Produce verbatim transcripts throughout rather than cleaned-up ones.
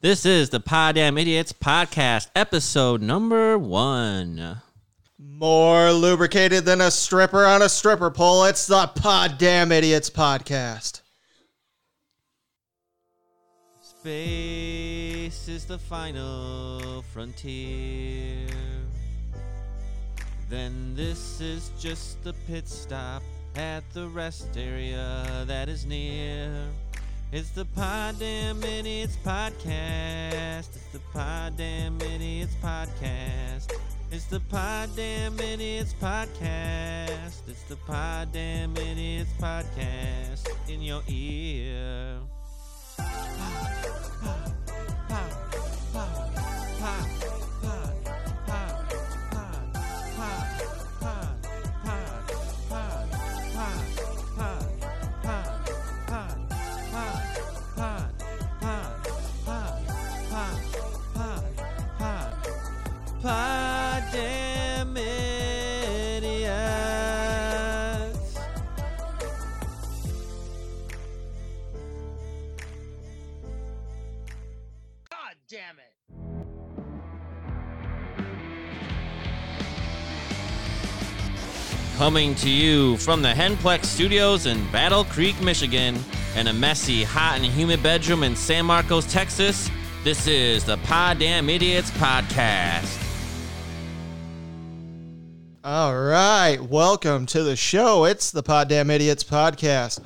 This is the Poddamn Idiotz Podcast, episode number one. More lubricated than a stripper on a stripper pole, it's the Poddamn Idiotz Podcast. Space is the final frontier. Then this is just the pit stop at the rest area that is near. It's the Poddamn Idiotz Podcast. It's the Poddamn Idiotz Podcast. It's the Poddamn Idiotz Podcast. It's the Poddamn Idiotz Podcast in your ear. Poddamn Idiotz. God damn it. Coming to you from the Henplex Studios in Battle Creek, Michigan, and a messy, hot, and humid bedroom in San Marcos, Texas, this is the Poddamn Idiotz Podcast. All right, welcome to the show. It's the Poddamn Idiotz Podcast,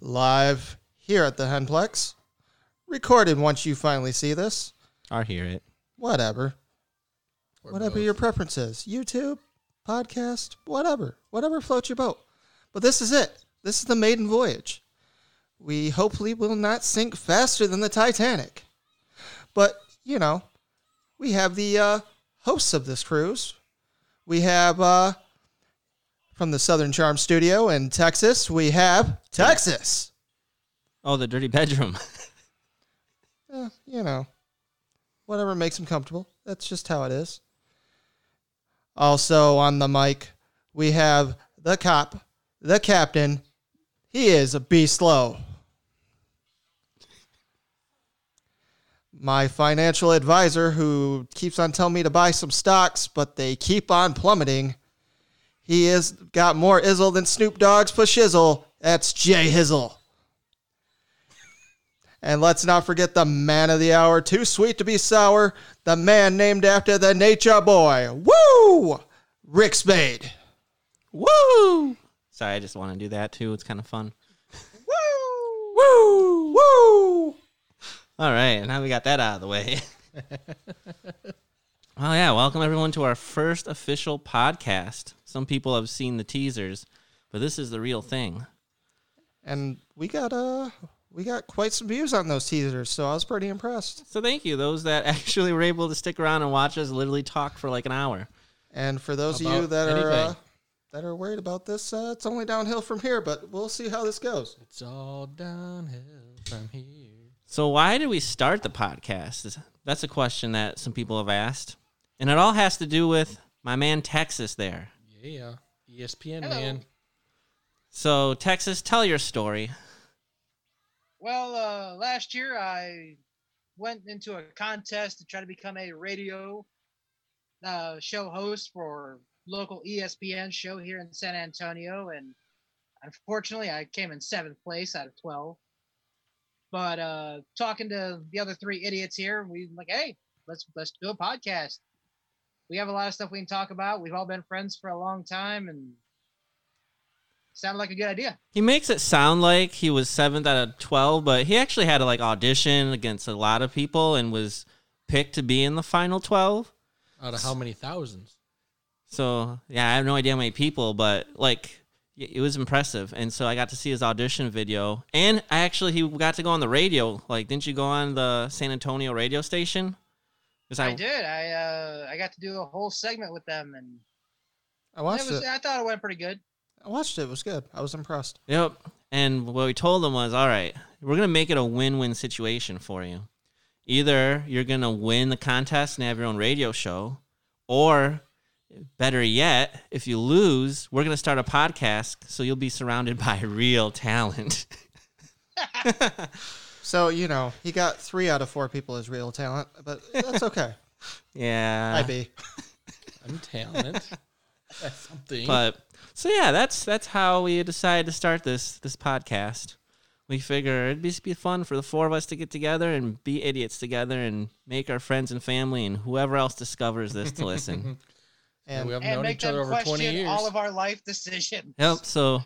live here at the Henplex, recorded once you finally see this. Or hear it. Whatever. Or whatever both. Your preference is. YouTube, podcast, whatever. Whatever floats your boat. But this is it. This is the maiden voyage. We hopefully will not sink faster than the Titanic. But, you know, we have the uh, hosts of this cruise. We have, uh, from the Southern Charm Studio in Texas, we have Texas. Oh, the dirty bedroom. eh, you know, whatever makes him comfortable. That's just how it is. Also on the mic, we have the cop, the captain. He is a B slow. My financial advisor, who keeps on telling me to buy some stocks, but they keep on plummeting. He is got more izzle than Snoop Dogg's shizzle. That's Jay Hizzle. And let's not forget the man of the hour, too sweet to be sour, the man named after the nature boy. Woo! Rick Spade. Woo! Sorry, I just want to do that, too. It's kind of fun. Woo! Woo! Woo! All right, now we got that out of the way. Oh, yeah, welcome, everyone, to our first official podcast. Some people have seen the teasers, but this is the real thing. And we got uh, we got quite some views on those teasers, so I was pretty impressed. So thank you, those that actually were able to stick around and watch us literally talk for like an hour. And for those about of you that anything. are uh, that are worried about this, uh, it's only downhill from here, but we'll see how this goes. It's all downhill from here. So why did we start the podcast? That's a question that some people have asked. And it all has to do with my man Texas there. Yeah, E S P N Hello. Man. So, Texas, tell your story. Well, uh, last year I went into a contest to try to become a radio uh, show host for local E S P N show here in San Antonio. And unfortunately, I came in seventh place out of twelve. But uh, talking to the other three idiots here, we like, hey, let's let's do a podcast. We have a lot of stuff we can talk about. We've all been friends for a long time, and sounded like a good idea. He makes it sound like he was seventh out of twelve, but he actually had to like audition against a lot of people and was picked to be in the final twelve. Out of how many thousands? So yeah, I have no idea how many people, but like. It was impressive, and so I got to see his audition video, and I actually he got to go on the radio. Like, didn't you go on the San Antonio radio station? I, I did. I uh, I got to do a whole segment with them, and I watched it. Was, it. I thought it went pretty good. I watched it. It was good. I was impressed. Yep. And what we told them was, all right, we're gonna make it a win-win situation for you. Either you're gonna win the contest and have your own radio show, or better yet, if you lose, we're going to start a podcast, so you'll be surrounded by real talent. So, you know, he got three out of four people as real talent, but that's okay. Yeah. I be. I'm talented. That's something. But so yeah, that's that's how we decided to start this this podcast. We figured it'd just be fun for the four of us to get together and be idiots together and make our friends and family and whoever else discovers this to listen. And, and we have known each other over twenty years. All of our life decisions. Yep. So,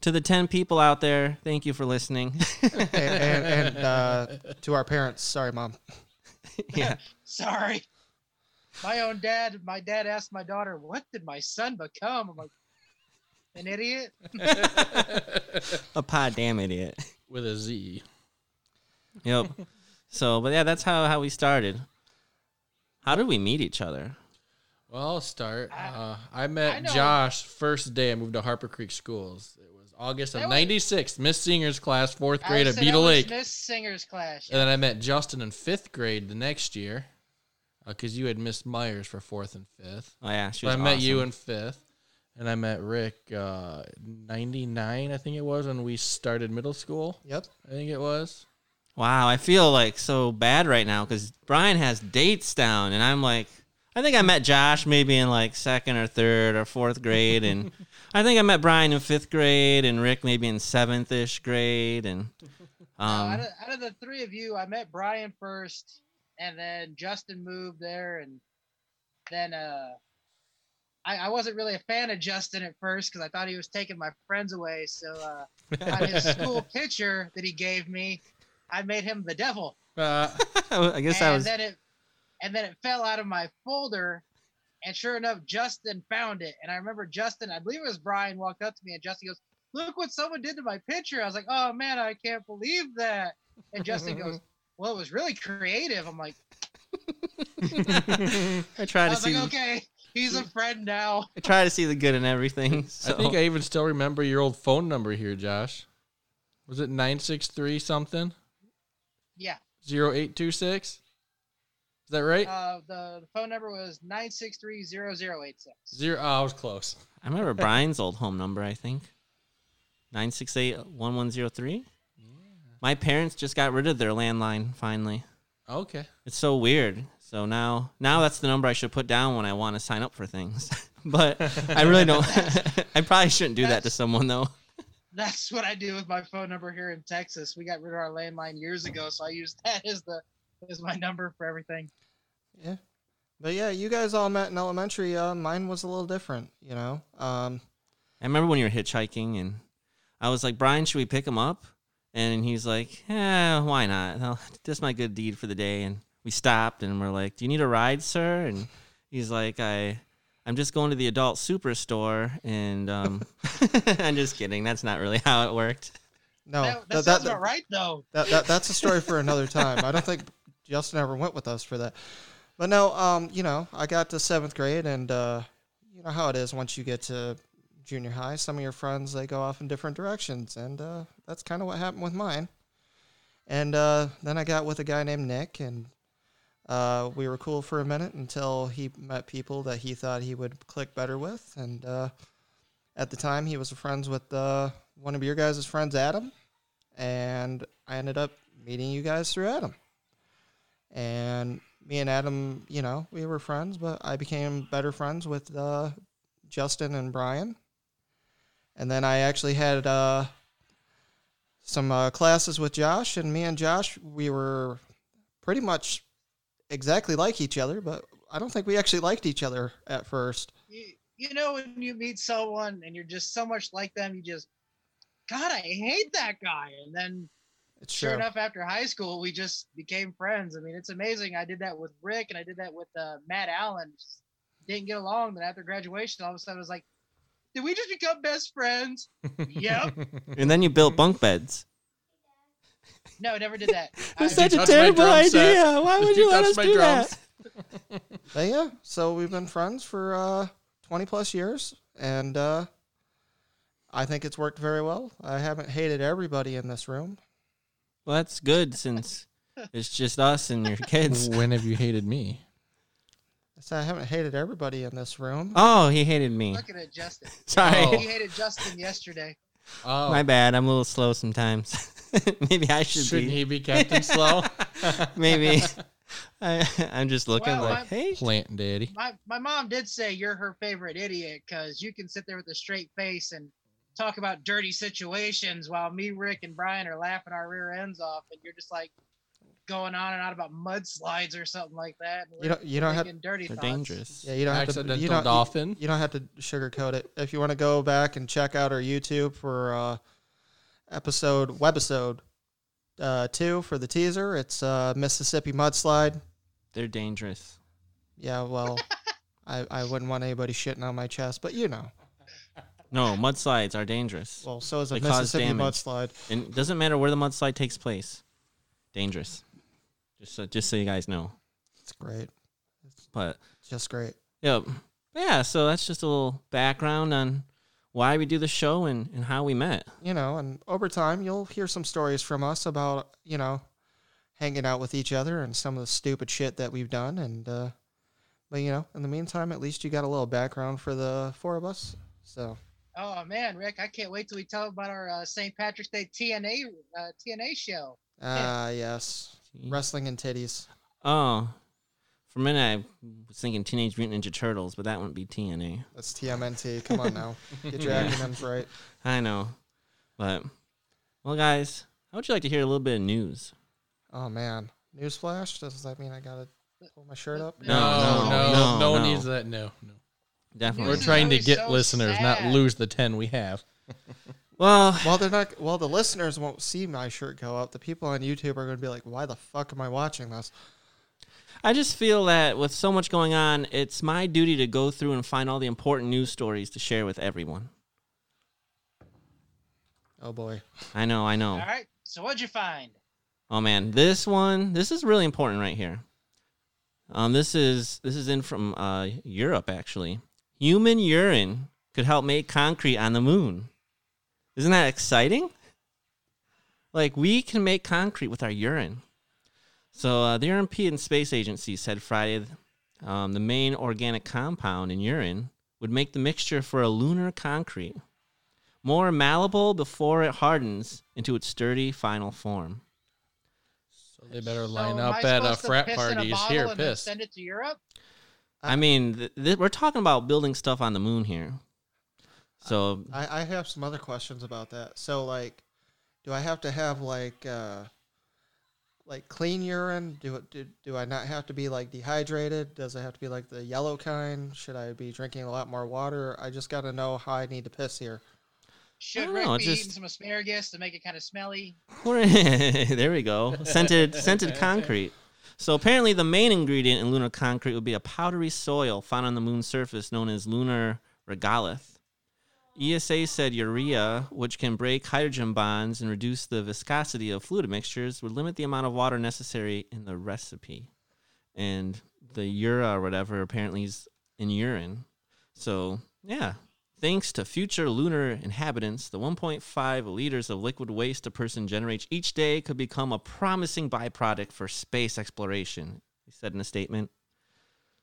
to the ten people out there, thank you for listening. and and, and uh, to our parents, sorry, Mom. Yeah. Sorry. My own dad. My dad asked my daughter, "What did my son become?" I'm like, an idiot. A poddamn idiot with a Z. Yep. So, but yeah, that's how how we started. How did we meet each other? Well, I'll start. Uh, I met I Josh first day I moved to Harper Creek Schools. It was August of ninety-six, Miss Singer's class, fourth grade at Beadle Lake. Miss Singer's class. And then I met Justin in fifth grade the next year because uh, you had Miss Myers for fourth and fifth. Oh, yeah. She was awesome. So I met you in fifth, and I met Rick uh, ninety-nine, I think it was, when we started middle school. Yep. I think it was. Wow, I feel like so bad right now because Brian has dates down, and I'm like... I think I met Josh maybe in like second or third or fourth grade, and I think I met Brian in fifth grade, and Rick maybe in seventh ish grade. And um, out, of, out of the three of you, I met Brian first, and then Justin moved there, and then uh, I, I wasn't really a fan of Justin at first because I thought he was taking my friends away. So uh, on his school picture that he gave me, I made him the devil. Uh, I guess and I was. Then it, And then it fell out of my folder, and sure enough, Justin found it. And I remember Justin, I believe it was Brian, walked up to me, and Justin goes, "Look what someone did to my picture." I was like, "Oh, man, I can't believe that." And Justin goes, "Well, it was really creative." I'm like, I try to I was see. Like, okay, he's a friend now. I try to see the good in everything. So. I think I even still remember your old phone number here, Josh. Was it nine six three something? Yeah. zero eight two six? Is that right? Uh, the, the phone number was nine six three, zero zero eight six. Zero, oh, I was close. I remember Brian's old home number, I think. nine six eight, one one zero three? Yeah. My parents just got rid of their landline, finally. Okay. It's so weird. So now now that's the number I should put down when I want to sign up for things. But I really don't. I probably shouldn't do that to someone, though. That's what I do with my phone number here in Texas. We got rid of our landline years ago, so I use that as the... is my number for everything. Yeah. But yeah, you guys all met in elementary. Uh, mine was a little different, you know. Um, I remember when you were hitchhiking, and I was like, "Brian, should we pick him up?" And he's like, "Yeah, why not? Well, that's my good deed for the day." And we stopped, and we're like, "Do you need a ride, sir?" And he's like, I, I'm just going to the adult superstore. And um, I'm just kidding. That's not really how it worked. No. That, that, that sounds that, about right, though. That, that, that's a story for another time. I don't think... Justin never went with us for that. But no, um, you know, I got to seventh grade, and uh, you know how it is once you get to junior high. Some of your friends, they go off in different directions, and uh, that's kind of what happened with mine. And uh, then I got with a guy named Nick, and uh, we were cool for a minute until he met people that he thought he would click better with. And uh, at the time, he was friends with uh, one of your guys' friends, Adam, and I ended up meeting you guys through Adam. And me and Adam, you know, we were friends, but I became better friends with uh, Justin and Brian. And then I actually had uh, some uh, classes with Josh, and me and Josh, we were pretty much exactly like each other, but I don't think we actually liked each other at first. You, you know, when you meet someone and you're just so much like them, you just, God, I hate that guy. And then... It's sure true. Enough, after high school, we just became friends. I mean, it's amazing. I did that with Rick, and I did that with uh, Matt Allen. Just didn't get along. Then after graduation, all of a sudden, I was like, did we just become best friends? Yep. And then you built bunk beds. No, I never did that. That's such a terrible idea. Why would you let us do that? But yeah, so we've been friends for uh, twenty-plus years, and uh, I think it's worked very well. I haven't hated everybody in this room. Well, that's good since it's just us and your kids. When have you hated me? So I haven't hated everybody in this room. Oh, he hated me. Look at it, Justin. Sorry. Oh. He hated Justin yesterday. Oh. My bad. I'm a little slow sometimes. Maybe I should Shouldn't be. Shouldn't he be Captain Slow? Maybe. I, I'm just looking well, like, I'm, hey. Plant daddy. My, my mom did say you're her favorite idiot because you can sit there with a straight face and talk about dirty situations while me, Rick, and Brian are laughing our rear ends off. And you're just like going on and on about mudslides or something like that. And you don't, you don't have to. They're thoughts. Dangerous. Yeah, you don't have Accidental to. You don't, dolphin. You, you don't have to sugarcoat it. If you want to go back and check out our YouTube for uh, episode, webisode. Uh, two for the teaser. It's uh, Mississippi mudslide. They're dangerous. Yeah, well, I, I wouldn't want anybody shitting on my chest, but you know. No, mudslides are dangerous. Well, so is a they Mississippi mudslide. And it doesn't matter where the mudslide takes place. Dangerous. Just so, just so you guys know. It's great. It's but just great. Yep. Yeah, so that's just a little background on why we do the show and, and how we met. You know, and over time, you'll hear some stories from us about, you know, hanging out with each other and some of the stupid shit that we've done. And, uh, but, you know, in the meantime, at least you got a little background for the four of us. So. Oh, man, Rick, I can't wait till we tell about our uh, Saint Patrick's Day T N A uh, T N A show. Ah, uh, yes. Wrestling and titties. Oh. For a minute, I was thinking Teenage Mutant Ninja Turtles, but that wouldn't be T N A. That's T M N T. Come on now. Get your yeah. acronyms right. I know. But, well, guys, how would you like to hear a little bit of news? Oh, man. Newsflash? Does that mean I got to pull my shirt up? No, no, no. No, no, no one no. needs that. No, no. Definitely. We're trying to get so listeners, sad. Not lose the ten we have. Well, well, they're not. Well, the listeners won't see my shirt go up. The people on YouTube are going to be like, why the fuck am I watching this? I just feel that with so much going on, it's my duty to go through and find all the important news stories to share with everyone. Oh, boy. I know, I know. All right, so what'd you find? Oh, man, this one, this is really important right here. Um, This is this is in from uh Europe, actually. Human urine could help make concrete on the moon. Isn't that exciting? Like, we can make concrete with our urine. So uh, the European Space Agency said Friday um, the main organic compound in urine would make the mixture for a lunar concrete more malleable before it hardens into its sturdy final form. So they better line so up at uh, frat parties here, piss. Send it to Europe? I mean, th- th- we're talking about building stuff on the moon here. So I, I have some other questions about that. So, like, do I have to have, like... Uh, Like clean urine? Do, do do I not have to be like dehydrated? Does it have to be like the yellow kind? Should I be drinking a lot more water? I just got to know how I need to piss here. Should Rick know, be just... eating some asparagus to make it kind of smelly? There we go. Scented scented concrete. So apparently the main ingredient in lunar concrete would be a powdery soil found on the moon's surface known as lunar regolith. E S A said urea, which can break hydrogen bonds and reduce the viscosity of fluid mixtures, would limit the amount of water necessary in the recipe. And the urea or whatever apparently is in urine. So, yeah. Thanks to future lunar inhabitants, the one point five liters of liquid waste a person generates each day could become a promising byproduct for space exploration, he said in a statement.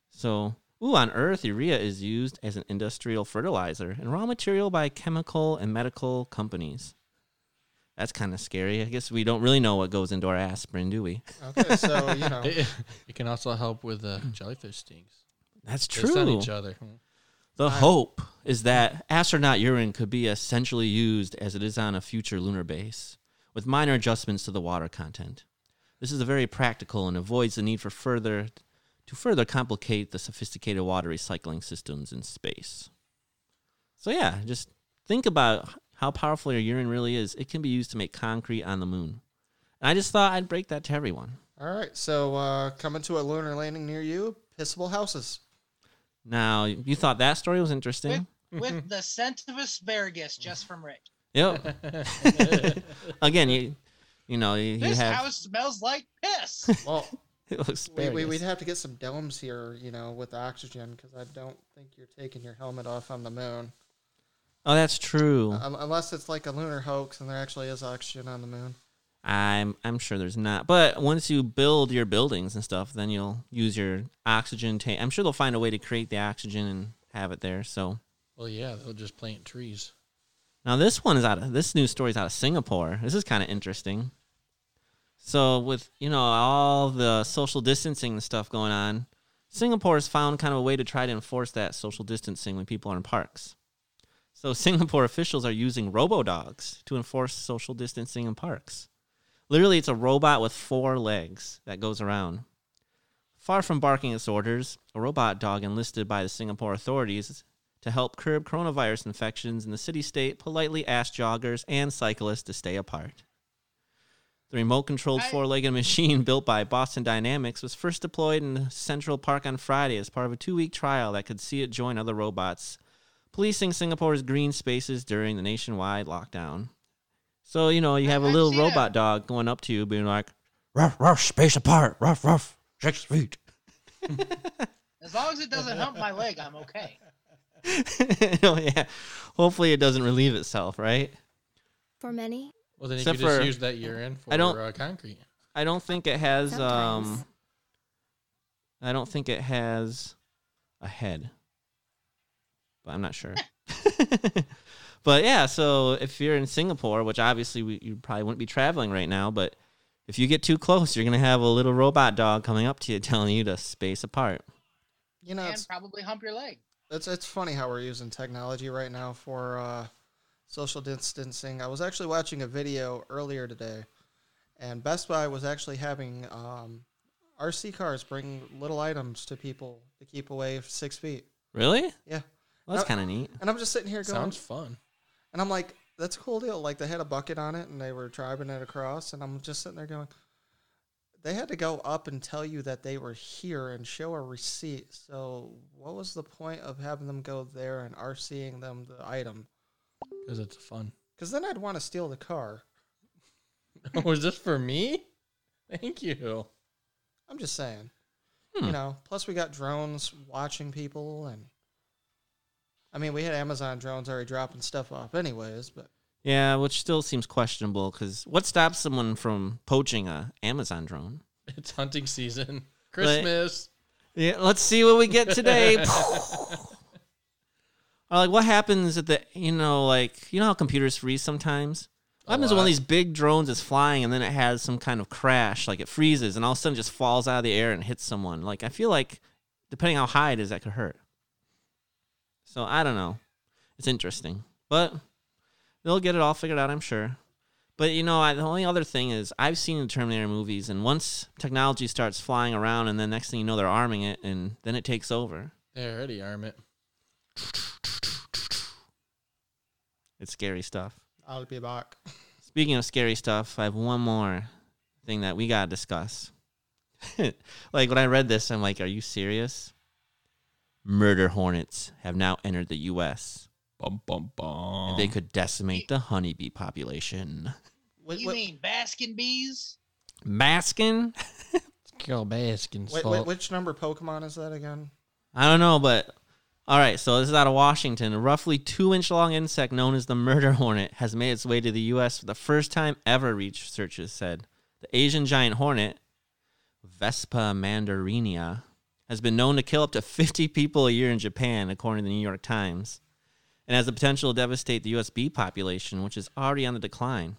So... Ooh, on Earth, urea is used as an industrial fertilizer and raw material by chemical and medical companies. That's kind of scary. I guess we don't really know what goes into our aspirin, do we? Okay, so, you know. It, it can also help with uh, jellyfish stings. That's true. Based on each other. The I, hope is that astronaut urine could be essentially used as it is on a future lunar base, with minor adjustments to the water content. This is a very practical and avoids the need for further... to further complicate the sophisticated water recycling systems in space. So yeah, just think about how powerful your urine really is. It can be used to make concrete on the moon. And I just thought I'd break that to everyone. All right, so uh, coming to a lunar landing near you, pissable houses. Now, you thought that story was interesting? With, with the scent of asparagus just from Rick. Yep. Again, you you know, you, this you have... house smells like piss. Well... It looks we, we, we'd have to get some domes here, you know, with the oxygen, because I don't think you're taking your helmet off on the moon. Oh, that's true. Uh, unless it's like a lunar hoax and there actually is oxygen on the moon. I'm I'm sure there's not. But once you build your buildings and stuff, then you'll use your oxygen tank. I'm sure they'll find a way to create the oxygen and have it there. So. Well, yeah, they'll just plant trees. Now this one is out of this news story is out of Singapore. This is kind of interesting. So with, you know, all the social distancing and stuff going on, Singapore has found kind of a way to try to enforce that social distancing when people are in parks. So Singapore officials are using robo-dogs to enforce social distancing in parks. Literally, it's a robot with four legs that goes around. Far from barking its orders, a robot dog enlisted by the Singapore authorities to help curb coronavirus infections in the city-state politely asked joggers and cyclists to stay apart. The remote-controlled four-legged machine built by Boston Dynamics was first deployed in Central Park on Friday as part of a two-week trial that could see it join other robots, policing Singapore's green spaces during the nationwide lockdown. So, you know, you have a little robot dog going up to you being like, ruff, ruff, space apart, ruff, ruff, six feet. As long as it doesn't hump my leg, I'm okay. Oh, yeah. Hopefully it doesn't relieve itself, right? For many. Well, then you could just use that urine for I don't, uh, concrete. I don't think it has. Sometimes. Um, I don't think it has a head, but I'm not sure. But yeah, so if you're in Singapore, which obviously we, you probably wouldn't be traveling right now, but if you get too close, you're gonna have a little robot dog coming up to you, telling you to space apart. You know, and probably hump your leg. That's it's funny how we're using technology right now for. Uh, Social distancing. I was actually watching a video earlier today, and Best Buy was actually having um, R C cars bring little items to people to keep away six feet. Really? Yeah. Well, that's kind of neat. And I'm just sitting here going... Sounds fun. And I'm like, that's a cool deal. Like, they had a bucket on it, and they were driving it across, and I'm just sitting there going... They had to go up and tell you that they were here and show a receipt, so what was the point of having them go there and RCing them the item? Because it's fun. Because then I'd want to steal the car. Was this for me? Thank you. I'm just saying. Hmm. You know, plus we got drones watching people. And I mean, we had Amazon drones already dropping stuff off anyways. But yeah, which still seems questionable because what stops someone from poaching a Amazon drone? It's hunting season. Christmas. But, yeah, let's see what we get today. Or like, what happens at the, you know, like, you know how computers freeze sometimes? What happens when one of these big drones is flying and then it has some kind of crash, like it freezes and all of a sudden just falls out of the air and hits someone? Like, I feel like, depending how high it is, that could hurt. So, I don't know. It's interesting. But they'll get it all figured out, I'm sure. But, you know, I, the only other thing is I've seen the Terminator movies, and once technology starts flying around and then next thing you know, they're arming it, and then it takes over. They already arm it. It's scary stuff. I'll be back. Speaking of scary stuff, I have one more thing that we gotta discuss. Like, when I read this, I'm like, are you serious? Murder hornets have now entered the U S Bum, bum, bum. And they could decimate the honeybee population. What, you what? mean Baskin bees? Baskin? It's called Baskin. Wait, wait, which number Pokemon is that again? I don't know, but... All right, so this is out of Washington. A roughly two-inch-long insect known as the murder hornet has made its way to the U S for the first time ever, researchers said. The Asian giant hornet, Vespa mandarinia, has been known to kill up to fifty people a year in Japan, according to the New York Times, and has the potential to devastate the U S bee population, which is already on the decline.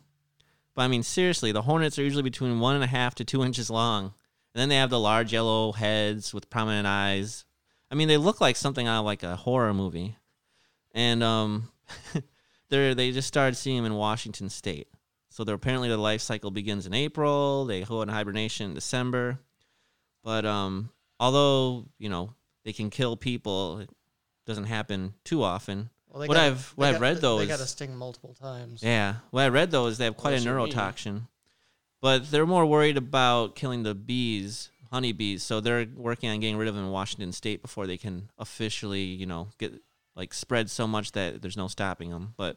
But, I mean, seriously, the hornets are usually between one and a half to two inches long, and then they have the large yellow heads with prominent eyes. I mean, they look like something out of, like, a horror movie. And um, they they just started seeing them in Washington State. So they're, apparently their life cycle begins in April. They go into hibernation in December. But um, although, you know, they can kill people, it doesn't happen too often. Well, what got, I've what I've got, read, though, they is... They got to sting multiple times. Yeah. What I read, though, is they have quite Unless a neurotoxin. But they're more worried about killing the bees... honeybees, so they're working on getting rid of them in Washington State before they can officially, you know, get like spread so much that there's no stopping them. But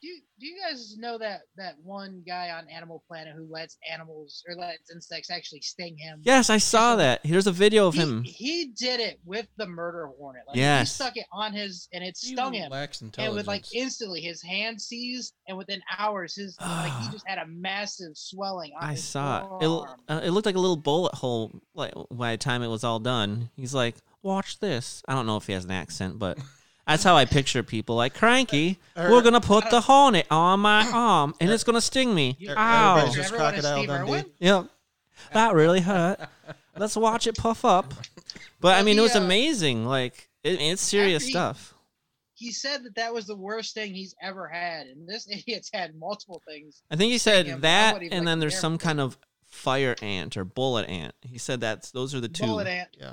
do you, do you guys know that that one guy on Animal Planet who lets animals or lets insects actually sting him? Yes, I saw that. Here's a video of he, him. He did it with the murder hornet. Like, yes, he stuck it on his and it stung he him. And with like instantly, his hand seized, and within hours, his like he just had a massive swelling. On I his saw arm. It. Uh, it looked like a little bullet hole. Like by the time it was all done, he's like, "Watch this." I don't know if he has an accent, but. That's how I picture people, like, cranky, er, we're going to put uh, the hornet on my arm, and er, it's going to sting me. Er, Ow. Everybody's just Crocodile Dundee. Yep. That really hurt. Let's watch it puff up. But, I mean, it was amazing. Like, it, it's serious he, stuff. He said that that was the worst thing he's ever had, and this idiot's had multiple things. I think he said that, and then there's some kind of fire ant or bullet ant. He said that those are the two. Bullet ant. Yeah.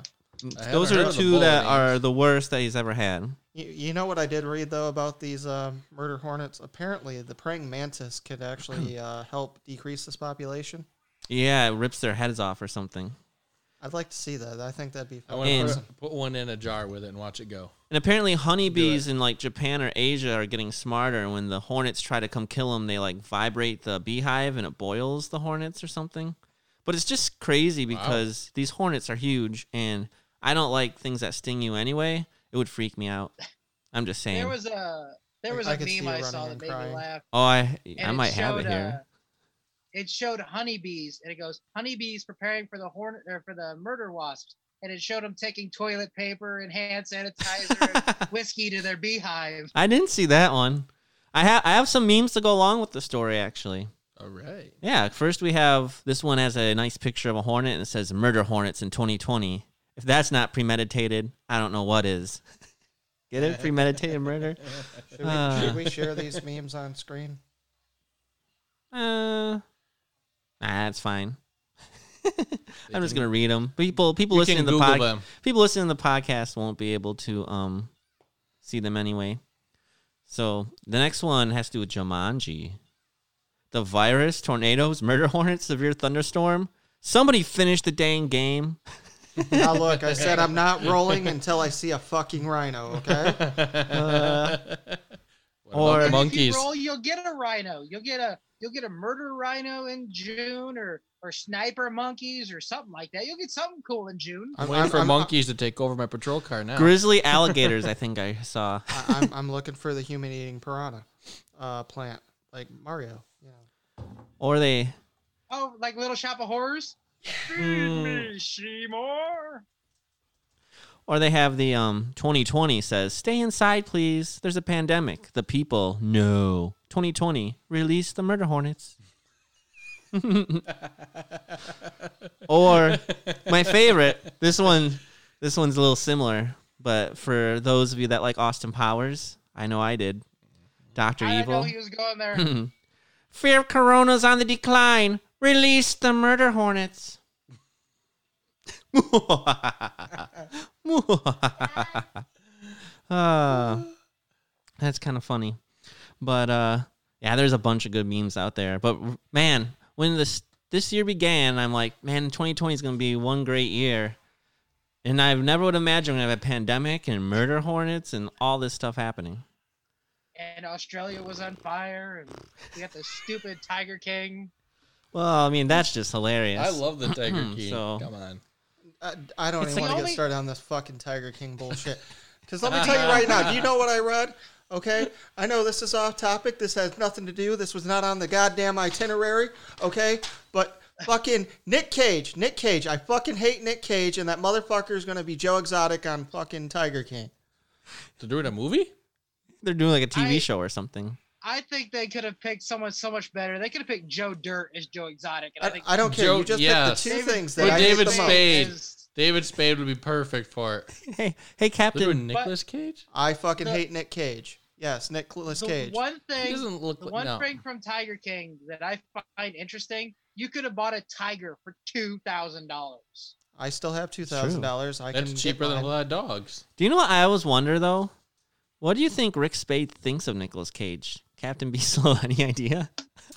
Those are the two that are the worst that he's ever had. You, you know what I did read, though, about these uh, murder hornets? Apparently, the praying mantis could actually uh, help decrease this population. Yeah, it rips their heads off or something. I'd like to see that. I think that'd be fun. I want to put one in a jar with it and watch it go. And apparently, honeybees in like Japan or Asia are getting smarter. And when the hornets try to come kill them, they like vibrate the beehive and it boils the hornets or something. But it's just crazy because wow. these hornets are huge, and I don't like things that sting you anyway. It would freak me out. I'm just saying. There was a there was I a meme I saw that made crying. me laugh. Oh, I I might showed, have it here. Uh, it showed honeybees, and it goes honeybees preparing for the hornet or for the murder wasps, and it showed them taking toilet paper and hand sanitizer and whiskey to their beehive. I didn't see that one. I have I have some memes to go along with the story actually. All right. Yeah, first we have, this one has a nice picture of a hornet, and it says murder hornets in twenty twenty. If that's not premeditated, I don't know what is. Get it? Premeditated murder? Should we, uh, should we share these memes on screen? Uh, nah, that's fine. I'm just going to read them. People people listening to the pod- people listening to the podcast won't be able to um see them anyway. So the next one has to do with Jumanji. The virus, tornadoes, murder hornets, severe thunderstorm. Somebody finish the dang game. Now look, I said I'm not rolling until I see a fucking rhino, okay? Uh, or monkeys. If you roll, you'll get a rhino. You'll get a you'll get a murder rhino in June, or or sniper monkeys or something like that. You'll get something cool in June. I'm waiting for I'm, monkeys I'm, to take over my patrol car now. Grizzly alligators, I think I saw. I, I'm I'm looking for the human-eating piranha uh, plant, like Mario. Or they... Oh, like Little Shop of Horrors? Feed me, Seymour! Or they have the um twenty twenty says, stay inside, please. There's a pandemic. The people, no. twenty twenty, release the murder hornets. Or my favorite, this one, this one's a little similar, but for those of you that like Austin Powers, I know I did. Doctor Evil. I know he was going there. Fear of corona's on the decline. Release the murder hornets. uh, that's kind of funny. But, uh, yeah, there's a bunch of good memes out there. But, man, when this this year began, I'm like, man, twenty twenty is going to be one great year. And I never would imagine we're going to have a pandemic and murder hornets and all this stuff happening. And Australia was on fire, and we got the stupid Tiger King. Well, I mean, that's just hilarious. I love the Tiger King. So, come on. I, I don't it's even like want to get started on this fucking Tiger King bullshit. Because let me tell you right now, do you know what I read? Okay? I know this is off topic. This has nothing to do. This was not on the goddamn itinerary. Okay? But fucking Nick Cage. Nick Cage. I fucking hate Nick Cage, and that motherfucker is going to be Joe Exotic on fucking Tiger King. To do it in a movie? They're doing like a T V I, show or something. I think they could have picked someone so much better. They could have picked Joe Dirt as Joe Exotic. And I, I, think I don't care. Joe, you just yes. picked the two David, things that I David Spade. Is... David Spade would be perfect for it. Hey, hey, Captain. Nicolas Cage? I fucking the, hate Nick Cage. Yes, Nicolas Cage. One thing, he doesn't look the like, one no. thing from Tiger King that I find interesting, you could have bought a tiger for two thousand dollars. I still have two thousand dollars. I That's can cheaper than a lot of dogs. Do you know what I always wonder, though? What do you think Rick Spade thinks of Nicolas Cage? Captain B. Slow, any idea?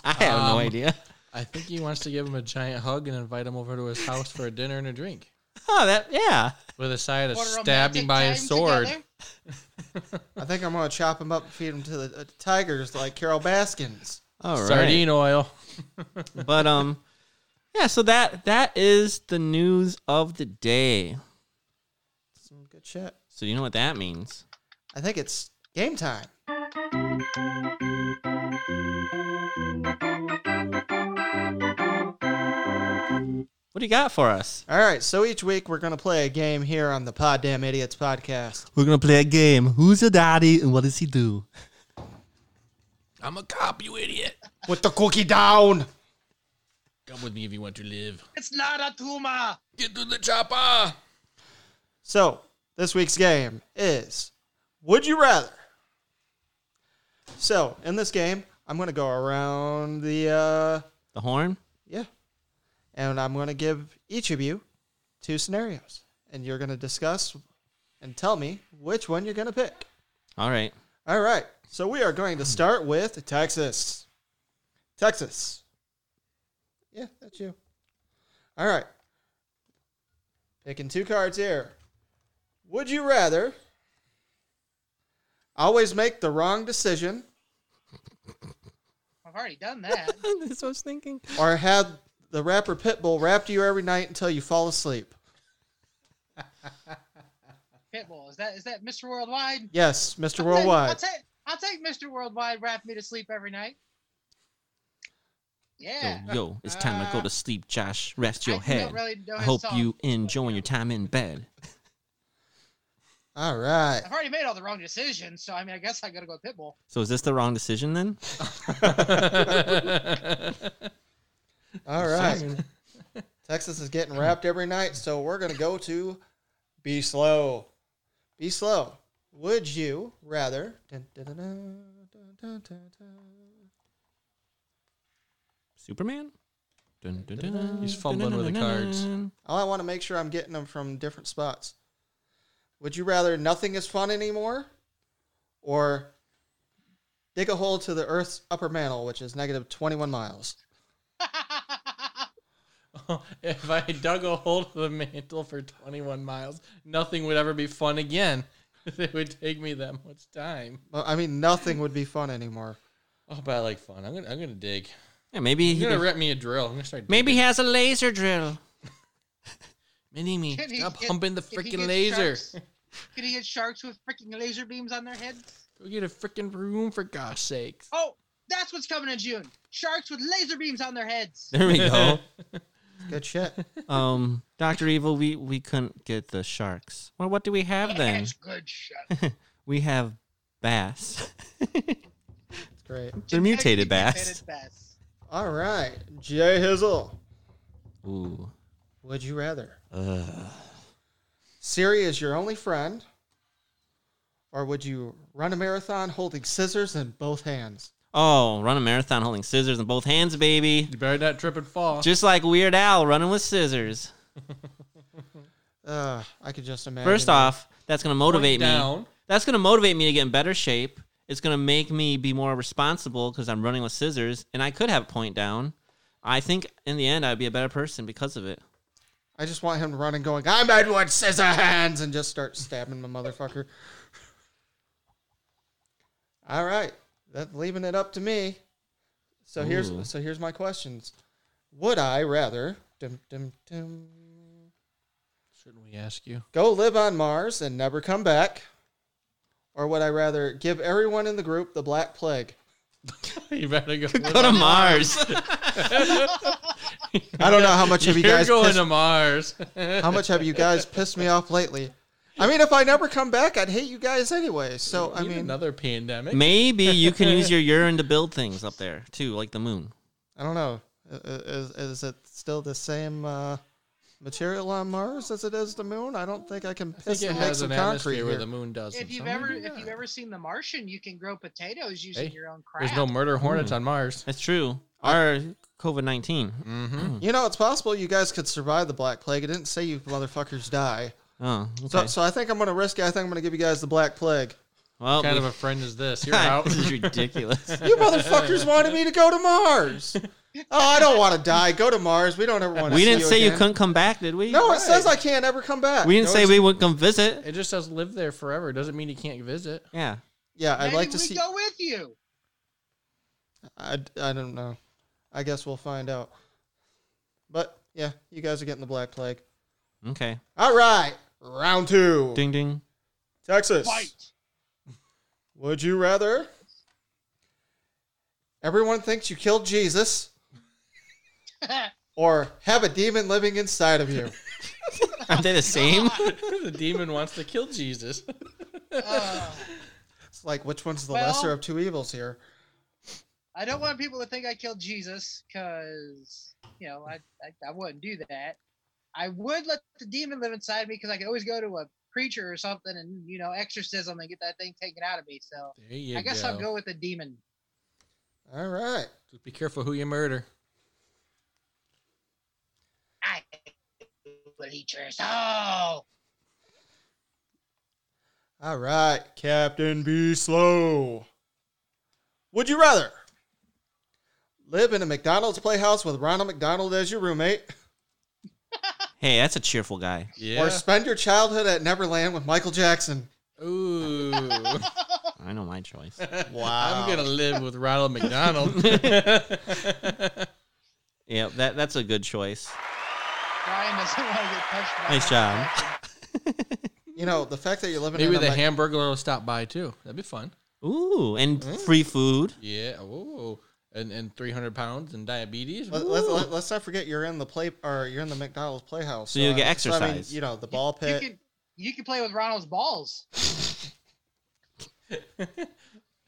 I have um, no idea. I think he wants to give him a giant hug and invite him over to his house for a dinner and a drink. Oh, that yeah. With a side of stabbing by his sword. I think I'm going to chop him up and feed him to the uh, tigers like Carol Baskins. All right. Sardine oil. But, um, yeah, so that that is the news of the day. Some good shit. So you know what that means. I think it's game time. What do you got for us? All right, so each week we're going to play a game here on the Poddamn Idiotz Podcast. We're going to play a game. Who's your daddy and what does he do? I'm a cop, you idiot. Put the cookie down. Come with me if you want to live. It's not a tumor. Get to the chopper. So, this week's game is Would You Rather? So, in this game, I'm going to go around the... Uh, the horn? Yeah. And I'm going to give each of you two scenarios. And you're going to discuss and tell me which one you're going to pick. All right. All right. So we are going to start with Texas. Texas. Yeah, that's you. All right. Picking two cards here. Would you rather always make the wrong decision? I've already done that. That's what I was thinking. Or have... the rapper Pitbull rapped you every night until you fall asleep. Pitbull, is that is that Mister Worldwide? Yes, Mister I'll Worldwide. Take, I'll, take, I'll take Mister Worldwide rap me to sleep every night. Yeah. Yo, yo it's time uh, to go to sleep, Josh. Rest your I head. Really I hope song. You enjoy your time in bed. All right. I've already made all the wrong decisions, so I mean, I guess I gotta go with Pitbull. So is this the wrong decision then? All right. Texas is getting wrapped every night, so we're going to go to Be Slow. Be Slow. Would you rather... Dun, dun, dun, dun, dun, dun, dun. Superman? Dun, dun, dun, dun. He's fumbling dun, dun, dun, with dun, the cards. Oh, I want to make sure I'm getting them from different spots. Would you rather nothing is fun anymore or dig a hole to the Earth's upper mantle, which is negative twenty-one miles? If I dug a hole to the mantle for twenty-one miles, nothing would ever be fun again. It would take me that much time. Well, I mean, nothing would be fun anymore. Oh, but I like fun. I'm gonna, I'm gonna dig. Yeah, maybe he's gonna rent me a drill. I'm gonna start. Digging. Maybe he has a laser drill. Mini me, stop pumping the freaking laser. Sharks, could he get sharks with freaking laser beams on their heads? Go get a freaking room for gosh sakes. Oh, that's what's coming in June. Sharks with laser beams on their heads. There we go. Good shit. Um, Doctor Evil, we, we couldn't get the sharks. Well, what do we have then? That's good shit. We have bass. That's great. They're mutated bass. bass. All right. Jay Hizzle. Ooh. Would you rather? Uh. Siri is your only friend, or would you run a marathon holding scissors in both hands? Oh, run a marathon holding scissors in both hands, baby. You better not trip and fall. Just like Weird Al running with scissors. uh, I could just imagine. First that. off, that's going to motivate me. That's going to motivate me to get in better shape. It's going to make me be more responsible because I'm running with scissors, and I could have point down. I think in the end I'd be a better person because of it. I just want him to run and going, I'm in with scissor hands, and just start stabbing my motherfucker. All right. That's leaving it up to me. So Ooh. here's so here's my questions. Would I rather? Dum, dum, dum, shouldn't we ask you? Go live on Mars and never come back, or would I rather give everyone in the group the Black Plague? You better go, go to Mars. Mars. I don't know how much of you You're guys going pissed, to Mars. How much have you guys pissed me off lately? I mean, if I never come back, I'd hate you guys anyway. So, I mean, another pandemic. Maybe you can use your urine to build things up there, too, like the moon. I don't know. Is, is it still the same uh, material on Mars as it is the moon? I don't think I can piss I and make some concrete here. Where the moon doesn't. If you've so ever, if you've ever seen The Martian, you can grow potatoes using hey, your own crap. There's no murder hornets mm. on Mars. That's true. Our COVID nineteen. Mm-hmm. You know, it's possible you guys could survive the Black Plague. It didn't say you motherfuckers die. Oh, okay. so, so I think I'm going to risk it. I think I'm going to give you guys the Black Plague. Well, what kind we... of a friend is this? You're out. This is ridiculous. You motherfuckers wanted me to go to Mars. Oh, I don't want to die. Go to Mars. We don't ever want to We didn't you say again. You couldn't come back, did we? No, right. It says I can't ever come back. We didn't no, say we wouldn't come visit. It just says live there forever. It doesn't mean you can't visit. Yeah. Yeah, I'd Maybe like to we see... go with you. I, I don't know. I guess we'll find out. But, yeah, you guys are getting the Black Plague. Okay. All right. Round two. Ding, ding. Texas. Fight. Would you rather everyone thinks you killed Jesus or have a demon living inside of you. Aren't they the same? The demon wants to kill Jesus. Uh, it's like, which one's the well, lesser of two evils here? I don't want people to think I killed Jesus because, you know, I, I I wouldn't do that. I would let the demon live inside me because I could always go to a preacher or something and, you know, exorcism and get that thing taken out of me. So there you I guess go. I'll go with the demon. All right. Just be careful who you murder. I will eat your soul. All right, Captain Be Slow. Would you rather live in a McDonald's playhouse with Ronald McDonald as your roommate? Hey, that's a cheerful guy. Yeah. Or spend your childhood at Neverland with Michael Jackson. Ooh. I know my choice. Wow. I'm going to live with Ronald McDonald. Yeah, that that's a good choice. Brian doesn't want to get touched by nice job. You know, the fact that you're living Maybe in... Maybe the I'm Hamburglar like, will stop by, too. That'd be fun. Ooh, and mm. free food. Yeah, ooh. And and three hundred pounds and diabetes. Let, let's, let, let's not forget you're in the play or you're in the McDonald's playhouse. So, so you get I mean, exercise. So, I mean, you know, the ball you, pit. You can, you can play with Ronald's balls.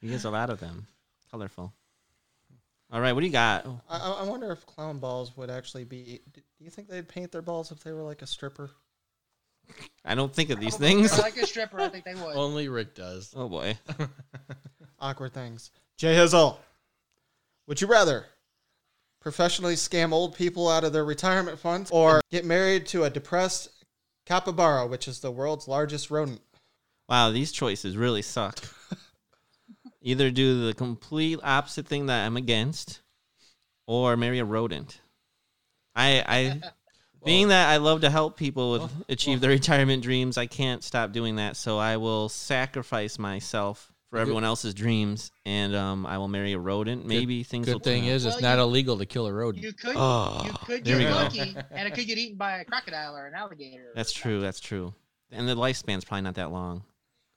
He gets a lot of them. Colorful. All right, what do you got? Oh. I, I wonder if clown balls would actually be... Do you think they'd paint their balls if they were like a stripper? I don't think of these Probably things. Like a stripper, I think they would. Only Rick does. Oh, boy. Awkward things. Jay Hizzle, would you rather professionally scam old people out of their retirement funds or get married to a depressed capybara, which is the world's largest rodent? Wow, these choices really suck. Either do the complete opposite thing that I'm against or marry a rodent. I... I Being that I love to help people with, oh, achieve well. their retirement dreams, I can't stop doing that. So I will sacrifice myself for good. everyone else's dreams, and um, I will marry a rodent. Maybe good, things good will Good thing is, well, it's you, not illegal to kill a rodent. You could, oh, you could get lucky, and it could get eaten by a crocodile or an alligator. That's true, something. that's true. And the lifespan's probably not that long.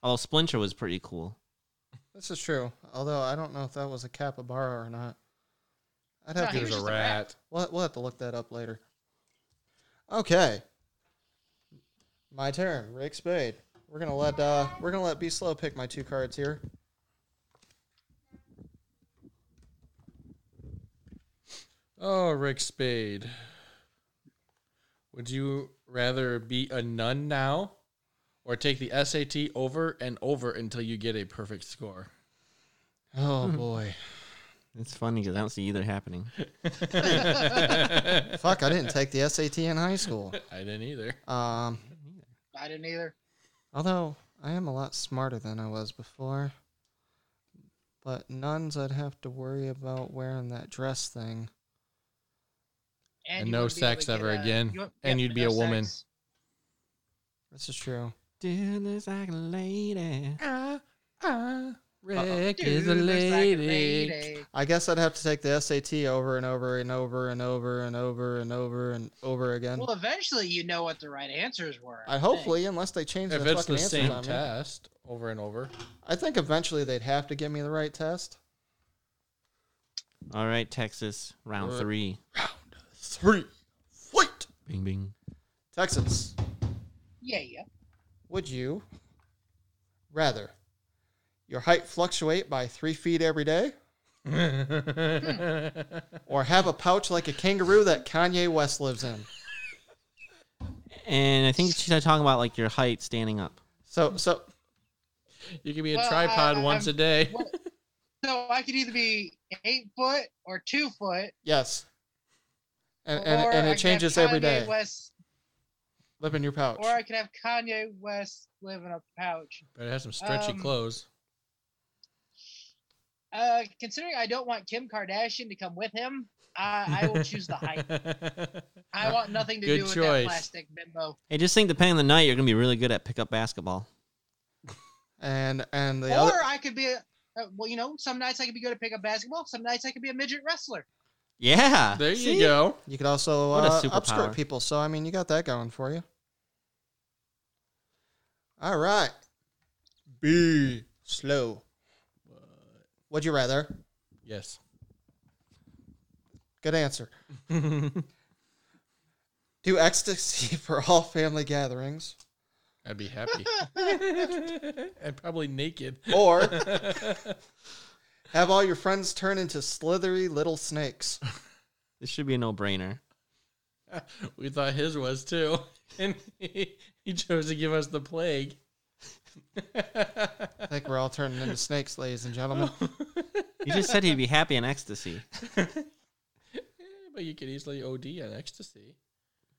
Although Splinter was pretty cool. This is true, although I don't know if that was a capybara or not. I'd have no, to use a rat. A rat. We'll, we'll have to look that up later. Okay, my turn. Rick Spade. We're gonna let uh, we're gonna let B Slow pick my two cards here. Oh, Rick Spade. Would you rather be a nun now, or take the S A T over and over until you get a perfect score? Oh boy. It's funny because I don't see either happening. Fuck, I didn't take the S A T in high school. I didn't either. Um, I didn't either. Although, I am a lot smarter than I was before. But nuns, I'd have to worry about wearing that dress thing. And, and no sex ever a, again. You and you'd be no a woman. Sex. This is true. Do this like a lady. Ah, ah. Rick Dude, is a lady. Like lady. I guess I'd have to take the S A T over and over and over and over and over and over and over again. Well, eventually you know what the right answers were. I, I hopefully, unless they change the fucking answers. If it's the same test over and over. I think eventually they'd have to give me the right test. All right, Texas, round We're three. Round three. Fight. Bing, bing. Texas. Yeah, yeah. Would you rather your height fluctuate by three feet every day? Or have a pouch like a kangaroo that Kanye West lives in? And I think she's talking about like your height standing up. So so you can be a well, tripod I, I, once I'm, a day. Well, so I could either be eight foot or two foot. Yes. And and, and it changes every day. West, live in your pouch. Or I could have Kanye West live in a pouch. But it has some stretchy um, clothes. Uh, considering I don't want Kim Kardashian to come with him, uh, I will choose the height. I want nothing to good do with choice. That plastic bimbo. Hey, just think, depending on the night, you're going to be really good at pickup basketball. And and the or other... I could be, a, uh, well, you know, some nights I could be good at pickup basketball. Some nights I could be a midget wrestler. Yeah. There See? you go. You could also uh, upskirt people. So, I mean, you got that going for you. All right. Be slow. Would you rather? Yes. Good answer. Do ecstasy for all family gatherings. I'd be happy. And probably naked. Or have all your friends turn into slithery little snakes. This should be a no-brainer. We thought his was, too. And he, he chose to give us the plague. I think we're all turning into snakes, ladies and gentlemen. You just said he'd be happy in ecstasy. But you could easily O D on ecstasy.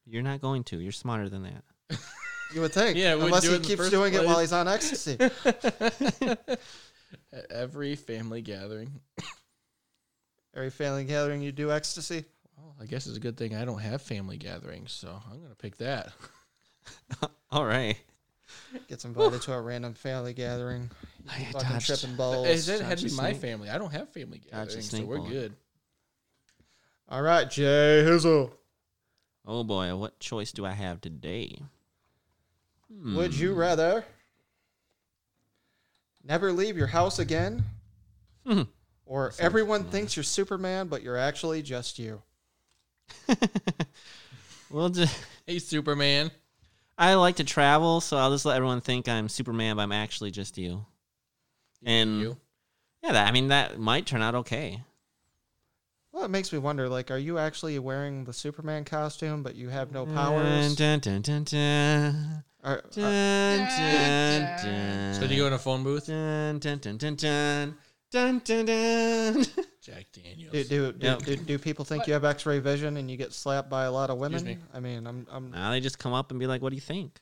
You're not going to. You're smarter than that. You would think. Yeah, unless he keeps doing place. It while he's on ecstasy. At every family gathering. Every family gathering you do ecstasy? Well, I guess it's a good thing I don't have family gatherings, so I'm going to pick that. All right. Gets invited to a random family gathering. I fucking tripping balls. Is it had to be my family. I don't have family gatherings, so we're good. All right, Jay Hizzle. Oh, boy. What choice do I have today? Hmm. Would you rather never leave your house again? Mm-hmm. Or That's everyone funny. Thinks you're Superman, but you're actually just you. Well, just, hey, Superman. I like to travel, so I'll just let everyone think I'm Superman, but I'm actually just you. And you? Yeah, that, I mean, that might turn out okay. Well, it makes me wonder, like, are you actually wearing the Superman costume, but you have no powers? Dun, dun, dun, dun, dun. Are, are, dun, dun, dun. So do you go in a phone booth? Dun, dun, dun, dun, dun. Dun, dun, dun. Jack Daniels. Do do do, yep. do, do people think what? You have X-ray vision and you get slapped by a lot of women? Me. I mean, I'm I'm. Nah, they just come up and be like, "What do you think?"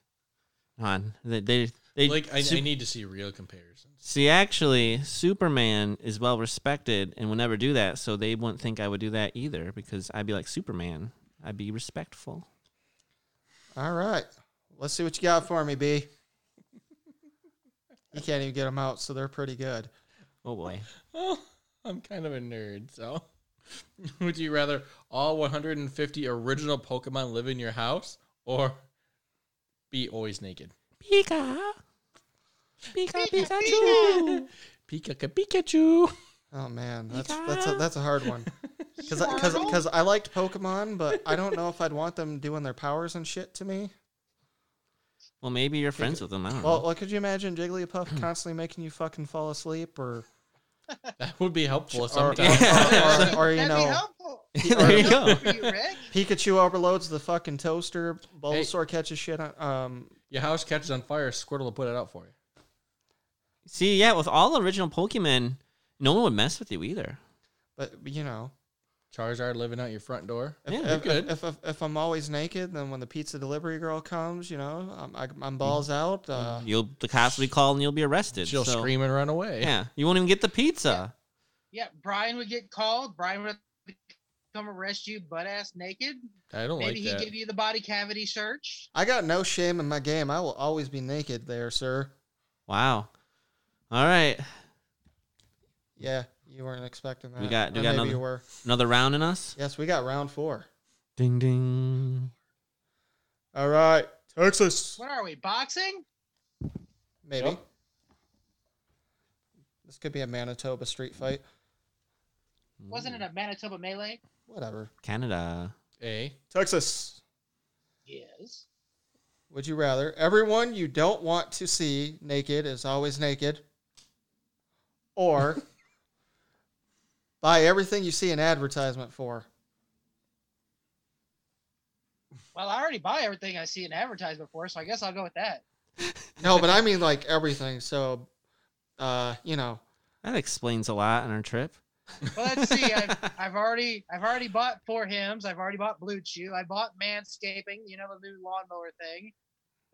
Come on, they they, they like I, su- I need to see real comparisons. See, actually, Superman is well respected and will never do that, so they wouldn't think I would do that either because I'd be like Superman. I'd be respectful. All right, let's see what you got for me, B. You can't even get them out, so they're pretty good. Oh, boy. Well, I'm kind of a nerd, so. Would you rather all one hundred fifty original Pokemon live in your house or be always naked? Pika. Pika, Pikachu. Pika, Pikachu. Oh, man. That's that's a, that's a hard one. Because I liked Pokemon, but I don't know if I'd want them doing their powers and shit to me. Well, maybe you're friends with them. I don't well, know. Well, could you imagine Jigglypuff constantly making you fucking fall asleep, or that would be helpful sometimes. Or, or, or, or, or you know, there you go. Pikachu overloads the fucking toaster. Bulbasaur hey, catches shit on. Um, your house catches on fire. Squirtle will put it out for you. See, yeah, with all original Pokemon, no one would mess with you either. But you know. Charizard living out your front door. If, yeah, if, if, if, if, if I'm always naked, then when the pizza delivery girl comes, you know, I'm, I, I'm balls out. Uh, you'll the cops will be called and you'll be arrested. She'll so. Scream and run away. Yeah, you won't even get the pizza. Yeah, yeah, Brian would get called. Brian would come arrest you butt-ass naked. I don't Maybe like that. Maybe he'd give you the body cavity search. I got no shame in my game. I will always be naked there, sir. Wow. All right. Yeah. You weren't expecting that. We got, we got maybe another, you were. Another round in us? Yes, we got round four. Ding, ding. All right. Texas. What are we, boxing? Maybe. Yep. This could be a Manitoba street fight. Wasn't it a Manitoba melee? Whatever. Canada. Hey. Texas. Yes. Would you rather everyone you don't want to see naked is always naked? Or... buy everything you see an advertisement for. Well, I already buy everything I see an advertisement for, so I guess I'll go with that. No, but I mean like everything. So, uh, you know, that explains a lot on our trip. Well, let's see. I've, I've already, I've already bought Four Hymns. I've already bought Blue Chew. I bought Manscaping. You know, the new lawnmower thing.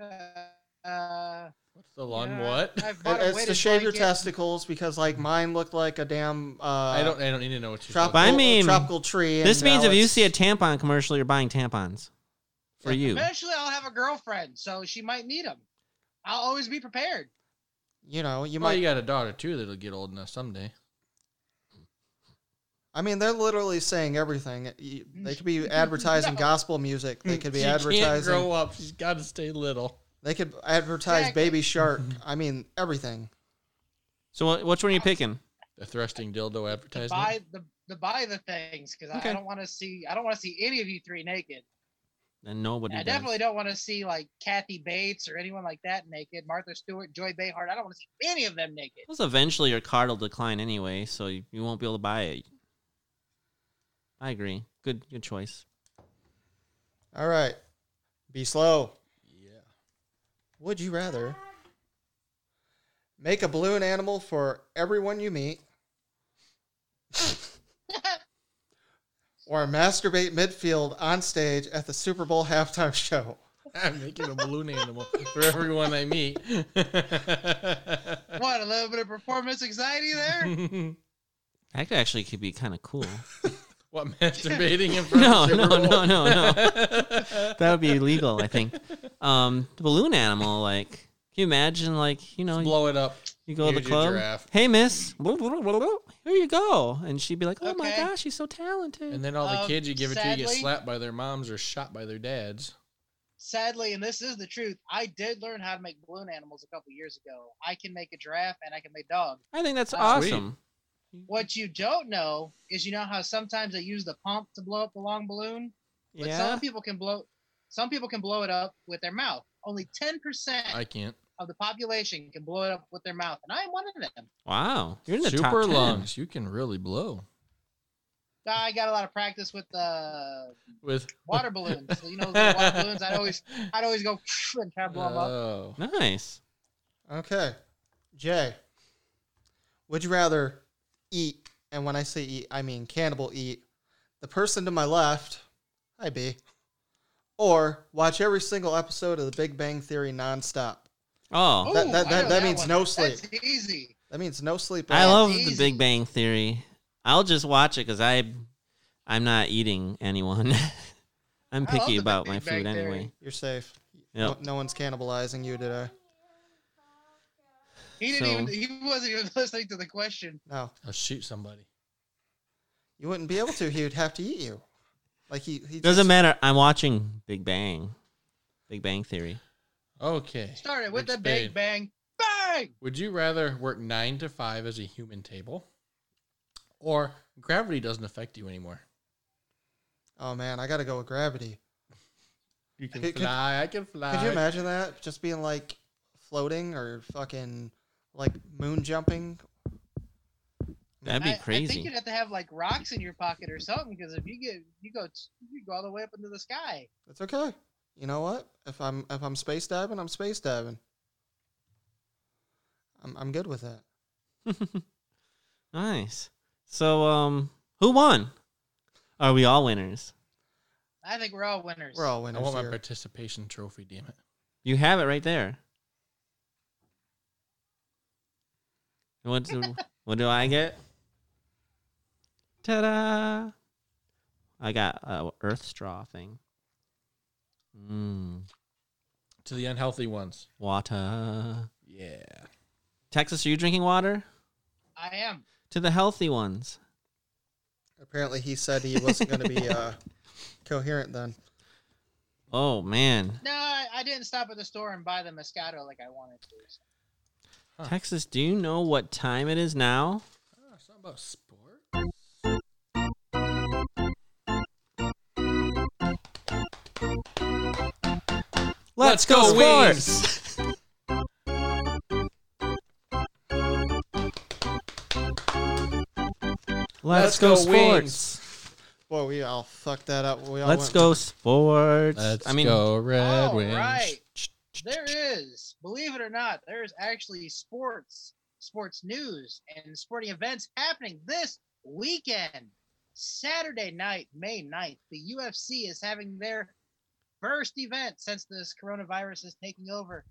Uh, uh What's the lawn? Yeah, what? It's to shave your testicles because, like, mine looked like a damn. Uh, I don't. I don't need to know what you're. Tropical, I mean, tropical tree. This means if you see a tampon commercial, you're buying tampons for yeah, you. Eventually, I'll have a girlfriend, so she might need them. I'll always be prepared. You know, you well, might. You got a daughter too that'll get old enough someday. I mean, they're literally saying everything. They could be advertising no. gospel music. They could be she advertising. Can't grow up. She's got to stay little. They could advertise exactly. Baby Shark. I mean, everything. So which one are you picking? The thrusting dildo advertisement? Buy the, the buy the things because okay. I don't want to see I don't want to see any of you three naked. And nobody I does. Definitely don't want to see like Kathy Bates or anyone like that naked. Martha Stewart, Joy Behar. I don't want to see any of them naked. Because eventually your card will decline anyway, so you, you won't be able to buy it. I agree. Good, good choice. All right. Be slow. Yeah. Would you rather make a balloon animal for everyone you meet or masturbate midfield on stage at the Super Bowl halftime show? I'm making a balloon animal for everyone I meet. What, a little bit of performance anxiety there? That actually could be kind of cool. What, masturbating in front no, of the Super Bowl? No, no, no, no. That would be illegal, I think. Um, the balloon animal, like, can you imagine, like, you know. Just blow it up. You go Here's to the club. Hey, miss. Here you go. And she'd be like, oh, okay. My gosh, she's so talented. And then all the um, kids you give sadly, it to you get slapped by their moms or shot by their dads. Sadly, and this is the truth, I did learn how to make balloon animals a couple years ago. I can make a giraffe and I can make a dog. I think that's uh, awesome. Sweet. What you don't know is you know how sometimes they use the pump to blow up the long balloon? But yeah. some people can blow some people can blow it up with their mouth. Only ten percent. I can't. Of the population can blow it up with their mouth, and I am one of them. Wow, you're in the super lungs. You can really blow. I got a lot of practice with uh, with water balloons. So, you know, the water balloons. I'd always, I'd always go and kind of blow oh. them up. Nice. Okay, Jay. Would you rather eat? And when I say eat, I mean cannibal eat the person to my left. Hi, B. Or watch every single episode of The Big Bang Theory nonstop. Oh, that, that, that, that means that no sleep. That's easy. That means no sleep. I love easy. The Big Bang Theory. I'll just watch it because I, I'm not eating anyone. I'm picky about my food anyway. You're safe. Yep. No, no one's cannibalizing you today. He didn't so, even. He wasn't even listening to the question. No, I'll shoot somebody. You wouldn't be able to. He would have to eat you. Like he. he Doesn't just, matter. I'm watching Big Bang, Big Bang Theory. Okay. Started with Rich the big bang, bang! Would you rather work nine to five as a human table or gravity doesn't affect you anymore? Oh, man, I got to go with gravity. You can could, fly. Could, I can fly. Could you imagine that? Just being like floating or fucking like moon jumping? That'd be crazy. I, I think you'd have to have like rocks in your pocket or something because if you get, you go, you go all the way up into the sky. That's okay. You know what? If I'm if I'm space diving, I'm space diving. I'm I'm good with that. Nice. So, um, who won? Are we all winners? I think we're all winners. We're all winners. I want my here. participation trophy. Damn it! You have it right there. What do what do I get? Ta-da! I got a Earth straw thing. Mm. To the unhealthy ones. Water. Yeah. Texas, are you drinking water? I am. To the healthy ones. Apparently he said he wasn't going to be uh, coherent then. Oh, man. No, I, I didn't stop at the store and buy the Moscato like I wanted to. So. Huh. Texas, do you know what time it is now? Oh, it's not about sports. Let's, Let's go, go sports! Let's go sports! Boy, we all fucked that up. We all Let's went. go sports! Let's I mean, go Red Wings! All right. There is, believe it or not, there is actually sports, sports news, and sporting events happening this weekend. Saturday night, May ninth, the U F C is having their first event since this coronavirus is taking over,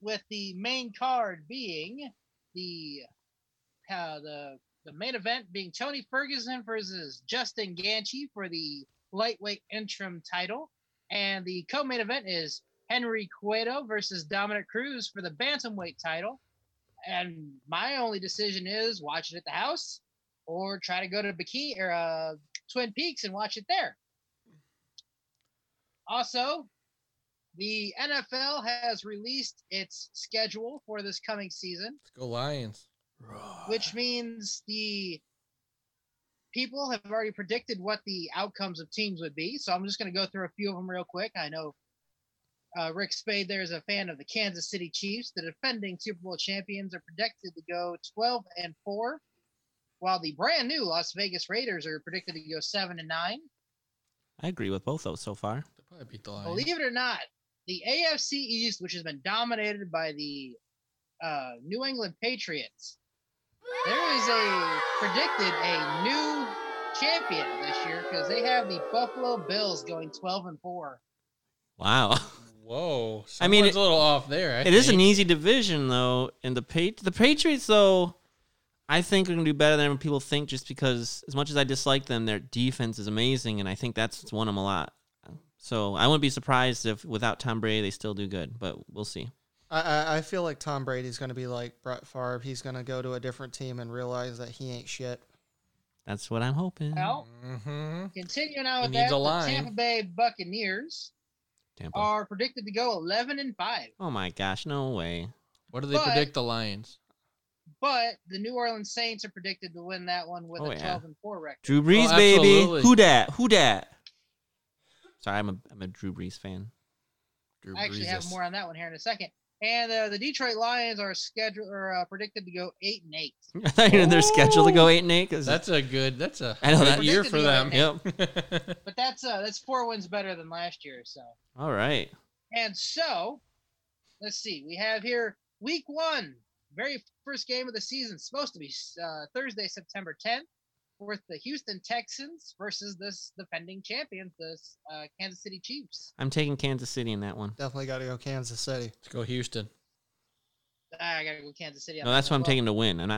with the main card being the uh, the the main event being Tony Ferguson versus Justin Gaethje for the lightweight interim title, and the co-main event is Henry Cejudo versus Dominic Cruz for the bantamweight title. And my only decision is watch it at the house or try to go to Bikini or uh, Twin Peaks and watch it there. Also, the N F L has released its schedule for this coming season. Let's go Lions. Which means the people have already predicted what the outcomes of teams would be. So I'm just going to go through a few of them real quick. I know uh, Rick Spade there is a fan of the Kansas City Chiefs. The defending Super Bowl champions are predicted to go twelve and four, while the brand new Las Vegas Raiders are predicted to go seven and nine. I agree with both those so far. They'll probably beat the Lions. Believe it or not, the A F C East, which has been dominated by the uh, New England Patriots, there is a predicted a new champion this year because they have the Buffalo Bills going twelve and four. Wow. Whoa. Someone's I mean, it's a little off there. I it think. Is an easy division though, and the Pat- the Patriots though, I think are going to do better than people think, just because as much as I dislike them, their defense is amazing, and I think that's won them a lot. So I wouldn't be surprised if without Tom Brady, they still do good, but we'll see. I, I feel like Tom Brady's going to be like Brett Favre. He's going to go to a different team and realize that he ain't shit. That's what I'm hoping. Well, mm-hmm. Continuing on with that, the Tampa Bay Buccaneers Tampa. are predicted to go eleven and five. Oh my gosh, no way. What do they but, predict the Lions? But the New Orleans Saints are predicted to win that one with oh, a yeah. twelve and four record. Drew Brees, oh, baby. Who dat? Who dat? Sorry, I'm a I'm a Drew Brees fan. Drew I actually Brees have is... more on that one here in a second. And uh, the Detroit Lions are scheduled or uh, predicted to go eight and eight. I thought you know, they're scheduled to go eight and eight. That's a good. That's a I know good that year for them. Yep. But that's uh, that's four wins better than last year. So. All right. And so, let's see. We have here week one, very first game of the season, supposed to be uh, Thursday, September tenth, with the Houston Texans versus this defending champions, the uh, Kansas City Chiefs. I'm taking Kansas City in that one. Definitely got to go Kansas City. Let's go Houston. I got to go Kansas City. I'm no, that's what I'm well. taking to win. And I,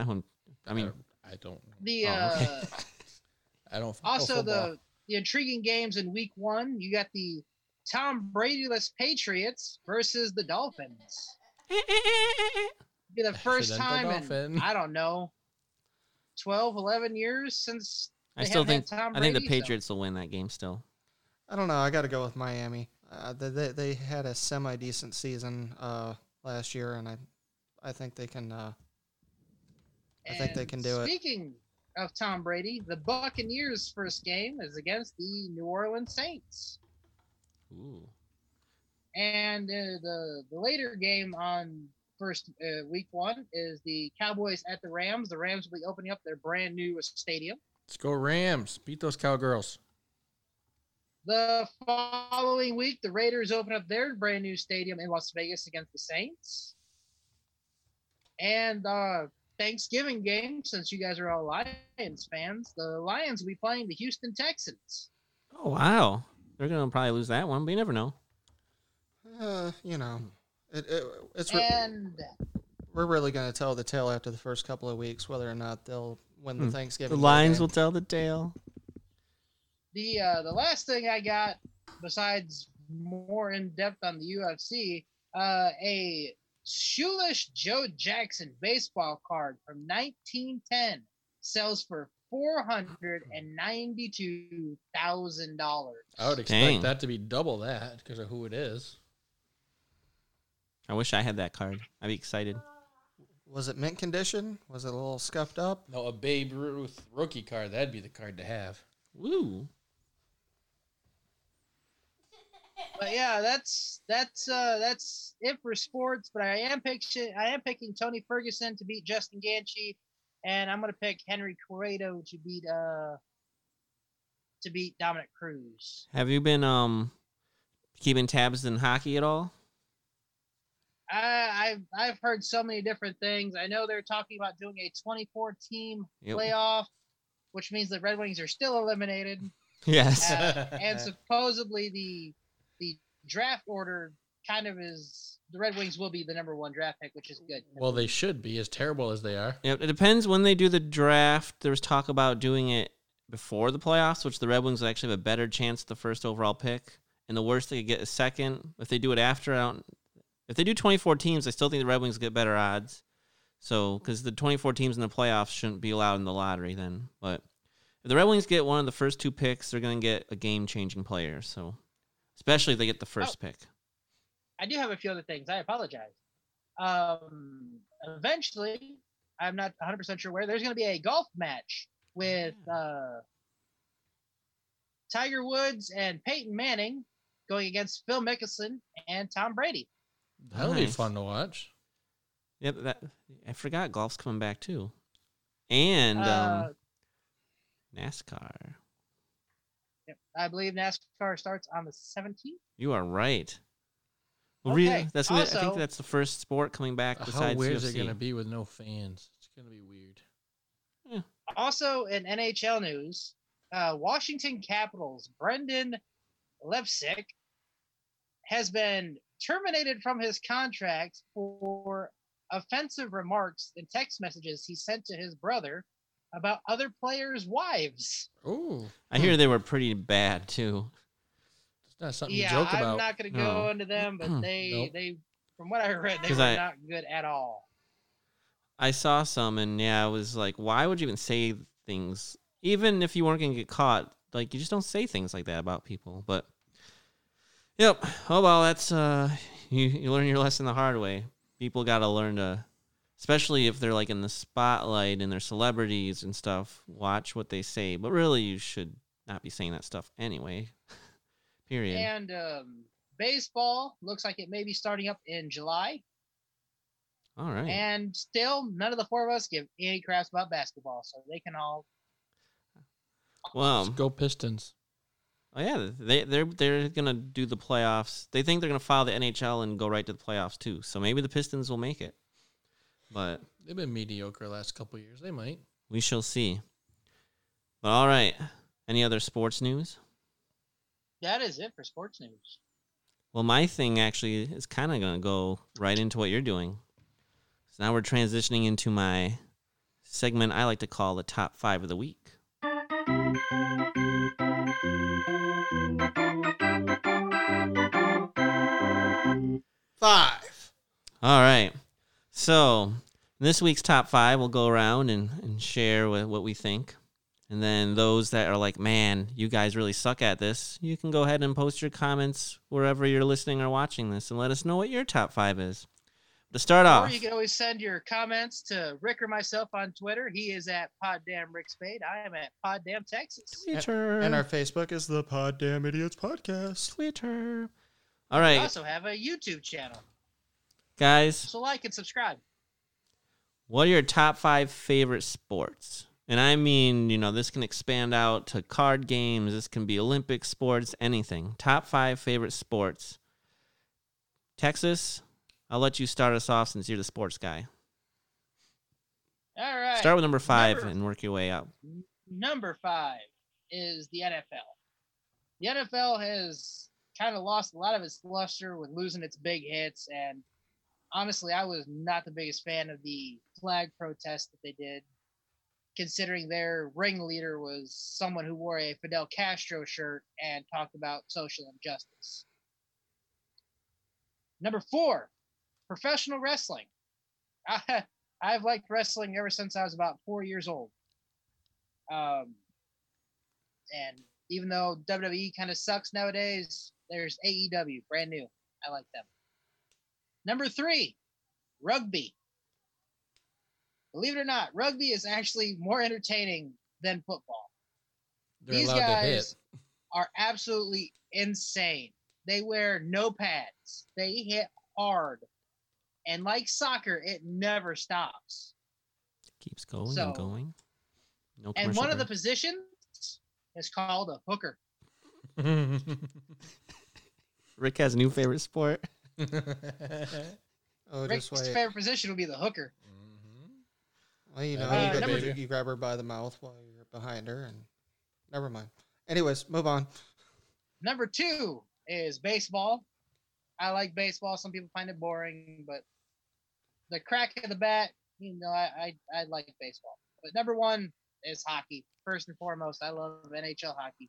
I mean, I, I don't. The uh, oh, okay. I don't. Also, the the intriguing games in Week One. You got the Tom Brady-less Patriots versus the Dolphins. Be the first Accidental time in, I don't know, twelve, eleven years since I still think Tom Brady, I think the Patriots so. will win that game still. I don't know. I got to go with Miami. Uh, they they had a semi decent season uh, last year, and I I think they can uh, I and think they can do speaking it. Speaking of Tom Brady, the Buccaneers' first game is against the New Orleans Saints. Ooh. And uh, the the later game on. First uh, week one is the Cowboys at the Rams. The Rams will be opening up their brand new stadium. Let's go Rams. Beat those Cowgirls. The following week, the Raiders open up their brand new stadium in Las Vegas against the Saints. And uh, Thanksgiving game, since you guys are all Lions fans, the Lions will be playing the Houston Texans. Oh, wow. They're going to probably lose that one, but you never know. Uh, you know. It, it, it's re- and we're really going to tell the tale after the first couple of weeks whether or not they'll win the hmm. Thanksgiving. The Lions game. will tell the tale. The uh, the last thing I got, besides more in depth on the U F C, uh, a shoeless Joe Jackson baseball card from nineteen ten sells for four hundred and ninety-two thousand dollars. I would expect Dang. that to be double that because of who it is. I wish I had that card. I'd be excited. Was it mint condition? Was it a little scuffed up? No, a Babe Ruth rookie card. That'd be the card to have. Woo. But yeah, that's that's uh, that's it for sports. But I am picking I am picking Tony Ferguson to beat Justin Gaethje, and I'm gonna pick Henry Corrado to beat uh to beat Dominic Cruz. Have you been um keeping tabs in hockey at all? I, I've I've heard so many different things. I know they're talking about doing a twenty-four team yep. playoff, which means the Red Wings are still eliminated. Yes, uh, and supposedly the the draft order kind of is the Red Wings will be the number one draft pick, which is good. Well, they should be as terrible as they are. Yep, it depends when they do the draft. There was talk about doing it before the playoffs, which the Red Wings would actually have a better chance at the first overall pick, and the worst they could get is second. If they do it after, I don't. If they do twenty-four teams, I still think the Red Wings get better odds. So, because the twenty-four teams in the playoffs shouldn't be allowed in the lottery then. But if the Red Wings get one of the first two picks, they're going to get a game-changing player. So, especially if they get the first oh, pick. I do have a few other things. I apologize. Um, eventually, I'm not one hundred percent sure where, there's going to be a golf match with uh, Tiger Woods and Peyton Manning going against Phil Mickelson and Tom Brady. That'll nice. be fun to watch. Yep, that I forgot golf's coming back too, and uh, um, NASCAR. Yep, I believe NASCAR starts on the seventeenth. You are right. Well, okay. really, that's also, I think that's the first sport coming back besides how weird U F C. Is it going to be with no fans? It's going to be weird. Yeah. Also, in N H L news, uh, Washington Capitals Brendan Levcik has been terminated from his contract for offensive remarks and text messages he sent to his brother about other players' wives. Ooh, I hear they were pretty bad too. It's not something yeah, you joke I'm about. I'm not going to go no. into them, but they, nope. they, from what I read, they were I, not good at all. I saw some, and yeah, I was like, why would you even say things? Even if you weren't going to get caught, like you just don't say things like that about people. But yep, oh well, that's uh, you. You learn your lesson the hard way. People got to learn to, especially if they're like in the spotlight and they're celebrities and stuff, watch what they say. But really, you should not be saying that stuff anyway, period. And um, baseball looks like it may be starting up in July. All right. And still, none of the four of us give any craps about basketball, so they can all well, let's go Pistons. Oh yeah, they they're they're gonna do the playoffs. They think they're gonna file the N H L and go right to the playoffs too. So maybe the Pistons will make it. But they've been mediocre the last couple of years. They might. We shall see. But all right. Any other sports news? That is it for sports news. Well, my thing actually is kind of gonna go right into what you're doing. So now we're transitioning into my segment I like to call the top five of the week. Five. All right. So this week's top five, we'll go around and, and share with what we think. And then those that are like, man, you guys really suck at this, you can go ahead and post your comments wherever you're listening or watching this and let us know what your top five is. To start off. Or you can always send your comments to Rick or myself on Twitter. He is at Poddamn Rick Spade. I am at Poddamn Texas. Twitter. And, and our Facebook is the Poddamn Idiotz Podcast. Twitter. All right. We also have a YouTube channel. Guys. So like and subscribe. What are your top five favorite sports? And I mean, you know, this can expand out to card games. This can be Olympic sports, anything. Top five favorite sports. Texas. I'll let you start us off since you're the sports guy. All right. Start with number five number, and work your way up. Number five is the N F L. The N F L has kind of lost a lot of its luster with losing its big hits. And honestly, I was not the biggest fan of the flag protest that they did, considering their ringleader was someone who wore a Fidel Castro shirt and talked about social injustice. Number four. Professional wrestling. I, I've liked wrestling ever since I was about four years old. Um, and even though W W E kind of sucks nowadays, there's A E W, brand new. I like them. Number three, rugby. Believe it or not, rugby is actually more entertaining than football. They're These guys are absolutely insane. They wear no pads. They hit hard. And like soccer, it never stops. Keeps going so, and going. No and one break. Of the positions is called a hooker. Rick has a new favorite sport. oh, Rick's favorite position would be the hooker. Mm-hmm. Well, you know, uh, you, grab her, you grab her by the mouth while you're behind her, and never mind. Anyways, move on. Number two is baseball. I like baseball. Some people find it boring, but the crack of the bat, you know, I, I I like baseball. But number one is hockey. First and foremost, I love N H L hockey.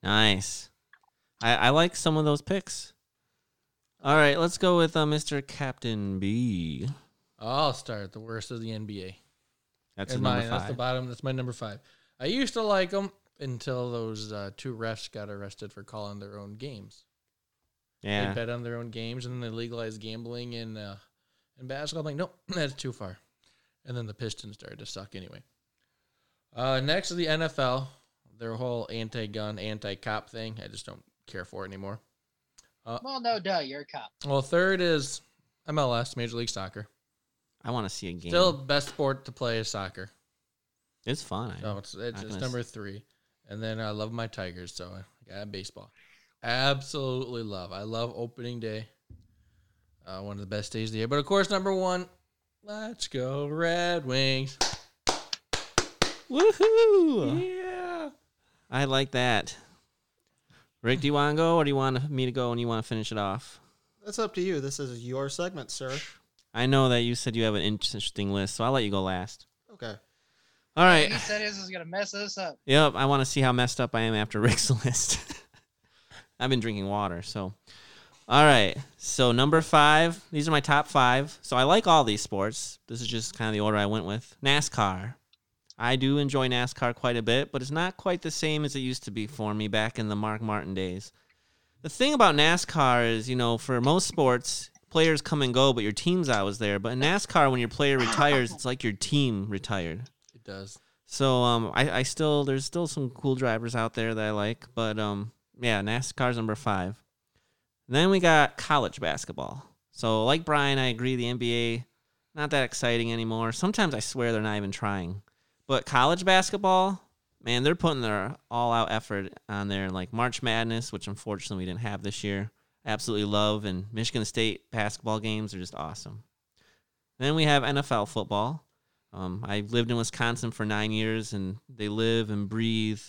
Nice. I, I like some of those picks. All right, let's go with uh, Mister Captain B. I'll start at the worst of the N B A. That's my five. That's the bottom. That's my number five. I used to like them until those uh, two refs got arrested for calling their own games. Yeah. They bet on their own games, and then they legalized gambling in, uh, in basketball. I'm like, nope, that's too far. And then the Pistons started to suck anyway. Uh, next is the N F L. Their whole anti-gun, anti-cop thing. I just don't care for it anymore. Uh, well, no, duh, you're a cop. Well, third is M L S, Major League Soccer. I want to see a game. Still best sport to play is soccer. It's fun. So it's, it's, it's number three. And then I love my Tigers, so I got baseball. Absolutely love. I love opening day. Uh, one of the best days of the year. But, of course, number one, let's go Red Wings. Woohoo! Yeah. I like that. Rick, do you want to go, or do you want me to go and you want to finish it off? That's up to you. This is your segment, sir. I know that you said you have an interesting list, so I'll let you go last. Okay. All right. He said his is going to mess this up. Yep. I want to see how messed up I am after Rick's list. I've been drinking water, so. All right. So, number five. These are my top five. So, I like all these sports. This is just kind of the order I went with. NASCAR. I do enjoy NASCAR quite a bit, but it's not quite the same as it used to be for me back in the Mark Martin days. The thing about NASCAR is, you know, for most sports, players come and go, but your team's always there. But in NASCAR, when your player retires, it's like your team retired. It does. So um, I, I still there's still some cool drivers out there that I like, but um, yeah, NASCAR's number five. And then we got college basketball. So like Brian, I agree the N B A not that exciting anymore. Sometimes I swear they're not even trying. But college basketball, man, they're putting their all-out effort on there. Like March Madness, which unfortunately we didn't have this year. Absolutely love, and Michigan State basketball games are just awesome. And then we have N F L football. Um, I lived in Wisconsin for nine years, and they live and breathe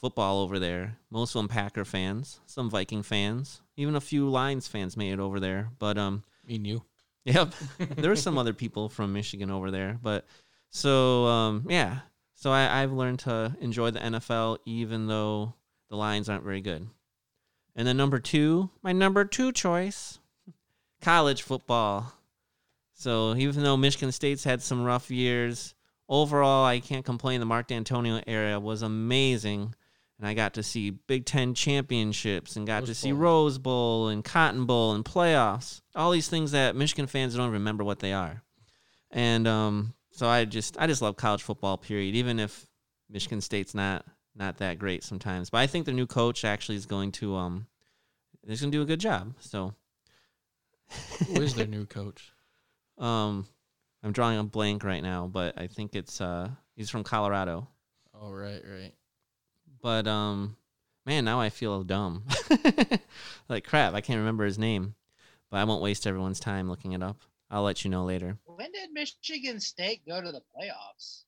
football over there. Most of them Packer fans, some Viking fans, even a few Lions fans made it over there. But um, me and you. Yep, there were some other people from Michigan over there. But so um, yeah, so I, I've learned to enjoy the N F L, even though the Lions aren't very good. And then number two, my number two choice, college football. So even though Michigan State's had some rough years, overall I can't complain. The Mark D'Antonio era was amazing, and I got to see Big Ten championships and got Rose to see Bowl. Rose Bowl and Cotton Bowl and playoffs, all these things that Michigan fans don't remember what they are. And um, so I just I just love college football, period, even if Michigan State's not not that great sometimes. But I think the new coach actually is going to um, is going to do a good job. So who is their new coach? Um, I'm drawing a blank right now, but I think it's uh, he's from Colorado. Oh right, right. But um, man, now I feel dumb. Like crap, I can't remember his name. But I won't waste everyone's time looking it up. I'll let you know later. When did Michigan State go to the playoffs?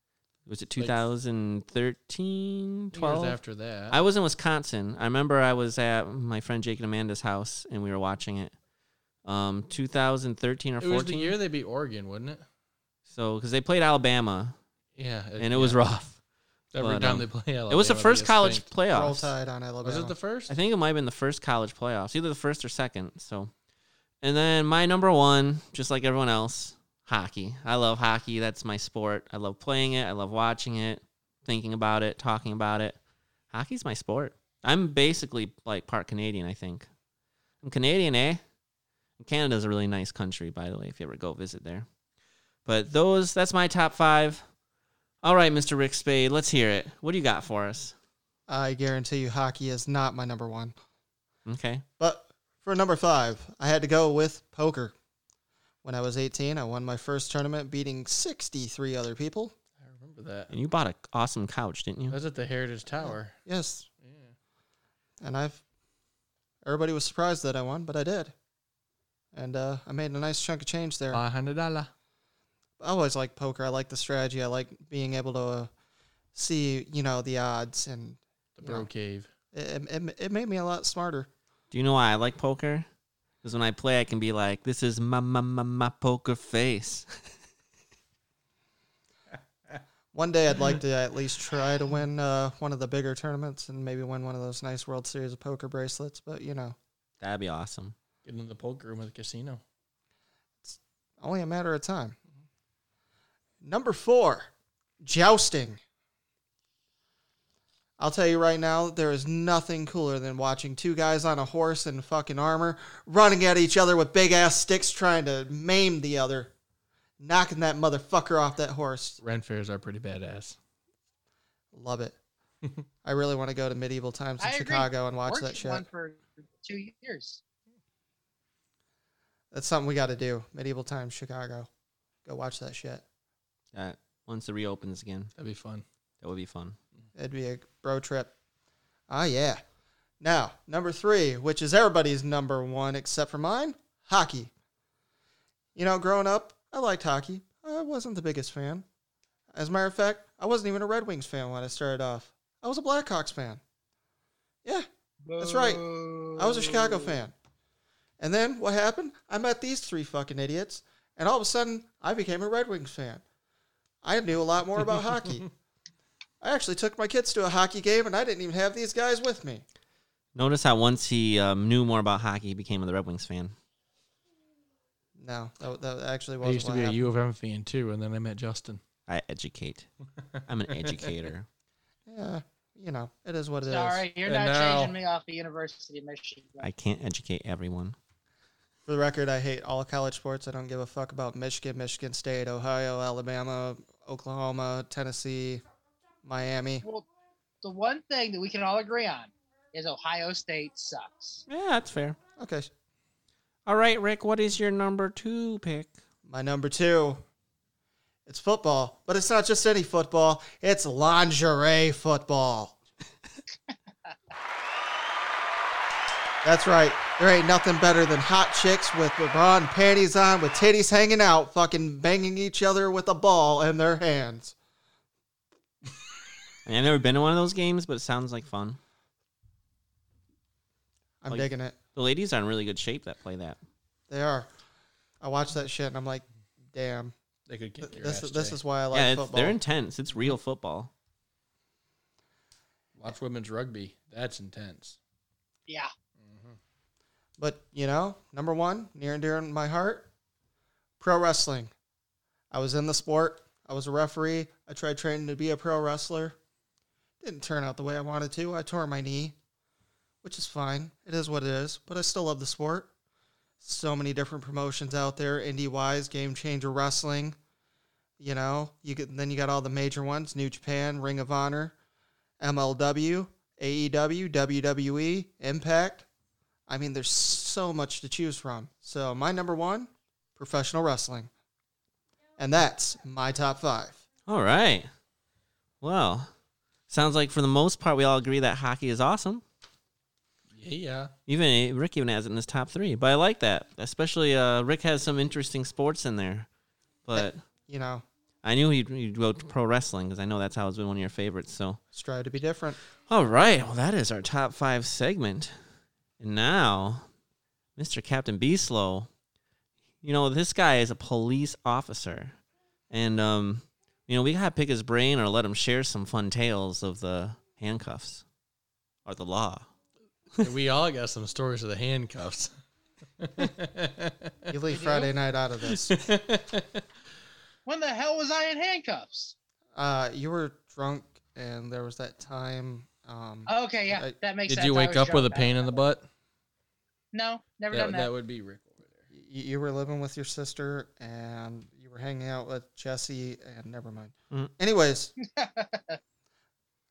Was it two thousand thirteen, twelve? Years after that, I was in Wisconsin. I remember I was at my friend Jake and Amanda's house, and we were watching it. Um, two thousand thirteen or fourteen. It was the year they beat Oregon, wasn't it? So, because they played Alabama. Yeah. It, and it yeah. was rough. Every but, time um, they play Alabama. It was the first college playoffs. Roll Tide on Alabama. Was it the first? I think it might have been the first college playoffs, either the first or second. So, and then my number one, just like everyone else, hockey. I love hockey. That's my sport. I love playing it. I love watching it, thinking about it, talking about it. Hockey's my sport. I'm basically like part Canadian, I think. I'm Canadian, eh? Canada's a really nice country, by the way, if you ever go visit there. But those, that's my top five. All right, Mister Rick Spade, let's hear it. What do you got for us? I guarantee you hockey is not my number one. Okay. But for number five, I had to go with poker. When I was eighteen, I won my first tournament, beating sixty-three other people. I remember that. And you bought an awesome couch, didn't you? I was at the Heritage Tower. Yeah. Yes. Yeah. And I've, everybody was surprised that I won, but I did. And uh, I made a nice chunk of change there. one hundred dollars. I always like poker. I like the strategy. I like being able to uh, see, you know, the odds and the bro know, cave. It, it it made me a lot smarter. Do you know why I like poker? Because when I play, I can be like, "This is my my my, my poker face." One day, I'd like to at least try to win uh, one of the bigger tournaments and maybe win one of those nice World Series of Poker bracelets. But you know, that'd be awesome. Getting in the poker room at the casino. It's only a matter of time. Number four, jousting. I'll tell you right now, there is nothing cooler than watching two guys on a horse in fucking armor running at each other with big-ass sticks trying to maim the other, knocking that motherfucker off that horse. Ren fairs are pretty badass. Love it. I really want to go to medieval times in I Chicago agree. and watch Working that shit. One for two years. That's something we got to do. Medieval times, Chicago. Go watch that shit. Uh, once it reopens again. That'd be fun. That would be fun. It'd be a bro trip. Ah, yeah. Now, number three, which is everybody's number one except for mine, hockey. You know, growing up, I liked hockey. I wasn't the biggest fan. As a matter of fact, I wasn't even a Red Wings fan when I started off. I was a Blackhawks fan. Yeah, that's right. I was a Chicago fan. And then what happened? I met these three fucking idiots, and all of a sudden, I became a Red Wings fan. I knew a lot more about hockey. I actually took my kids to a hockey game, and I didn't even have these guys with me. Notice how once he um, knew more about hockey, he became a Red Wings fan. No, that, that actually wasn't I used to be happened. a U of M fan, too, and then I met Justin. I educate. I'm an educator. Yeah, you know, it is what it Sorry, is. Sorry, you're and not now, changing me off the University of Michigan. I can't educate everyone. For the record, I hate all college sports. I don't give a fuck about Michigan, Michigan State, Ohio, Alabama, Oklahoma, Tennessee, Miami. Well, the one thing that we can all agree on is Ohio State sucks. Yeah, that's fair. Okay. All right, Rick, what is your number two pick? My number two. It's football, but it's not just any football. It's lingerie football. That's right. There ain't nothing better than hot chicks with LeBron panties on, with titties hanging out, fucking banging each other with a ball in their hands. I mean, I've never been to one of those games, but it sounds like fun. I'm like, digging it. The ladies are in really good shape that play that. They are. I watch that shit, and I'm like, damn. They could get your this, ass this is why I like yeah, football. They're intense. It's real football. Watch women's rugby. That's intense. Yeah. Mm-hmm. But, you know, number one, near and dear in my heart, pro wrestling. I was in the sport. I was a referee. I tried training to be a pro wrestler. Didn't turn out the way I wanted to. I tore my knee, which is fine. It is what it is. But I still love the sport. So many different promotions out there, indie-wise, Game Changer Wrestling, you know. You get, then you got all the major ones, New Japan, Ring of Honor, M L W, A E W, W W E, Impact. I mean, there's so much to choose from. So my number one, professional wrestling. And that's my top five. All right. Well, sounds like for the most part we all agree that hockey is awesome. Yeah. Even Rick even has it in his top three, but I like that. Especially uh, Rick has some interesting sports in there, but you know, I knew he'd, he'd go to pro wrestling because I know that's always been one of your favorites. So strive to be different. All right, well that is our top five segment, and now Mister Captain Beeslow, you know this guy is a police officer, and um, you know we gotta pick his brain or let him share some fun tales of the handcuffs or the law. We all got some stories of the handcuffs. You leave Friday night out of this. When the hell was I in handcuffs? Uh, you were drunk, and there was that time. Um, okay, yeah, I, that makes did sense. Did you wake up with a pain in the butt? No, never that, done that. That would be Rick over there. You, you were living with your sister, and you were hanging out with Jesse, and never mind. Mm. Anyways.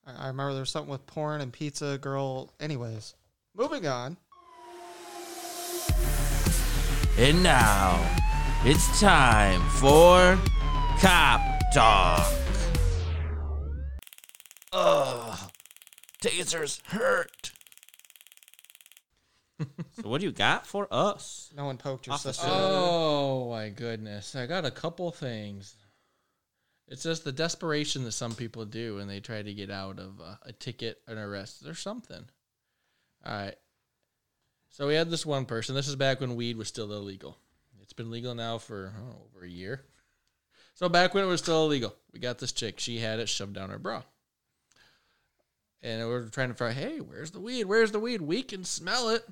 I remember there was something with porn and pizza girl. Anyways, moving on. And now, it's time for Cop Talk. Ugh, tasers hurt. So what do you got for us? No one poked your sister. Oh, my goodness. I got a couple things. It's just the desperation that some people do when they try to get out of uh, a ticket, an arrest, or something. All right. So we had this one person. This is back when weed was still illegal. It's been legal now for oh, over a year. So back when it was still illegal, we got this chick. She had it shoved down her bra. And we were trying to find, hey, where's the weed? Where's the weed? We can smell it.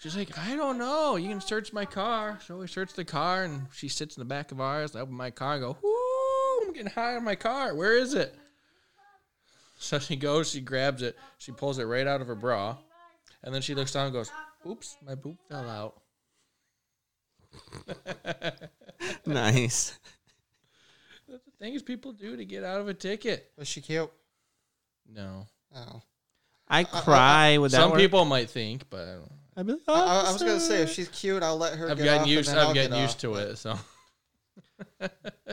She's like, I don't know. You can search my car. So we search the car, and she sits in the back of ours. I open my car and go, whoo. I'm getting high on my car. Where is it? So she goes, she grabs it, she pulls it right out of her bra, and then she looks down and goes, oops, my boob fell out. Nice. That's the things people do to get out of a ticket. Was she cute? No. Oh. I cry uh, uh, with that. Some word. People might think, but I don't. I'd be like, oh, I, I was gonna say if she's cute, I'll let her. I've get gotten off used. I've gotten get used to it. So.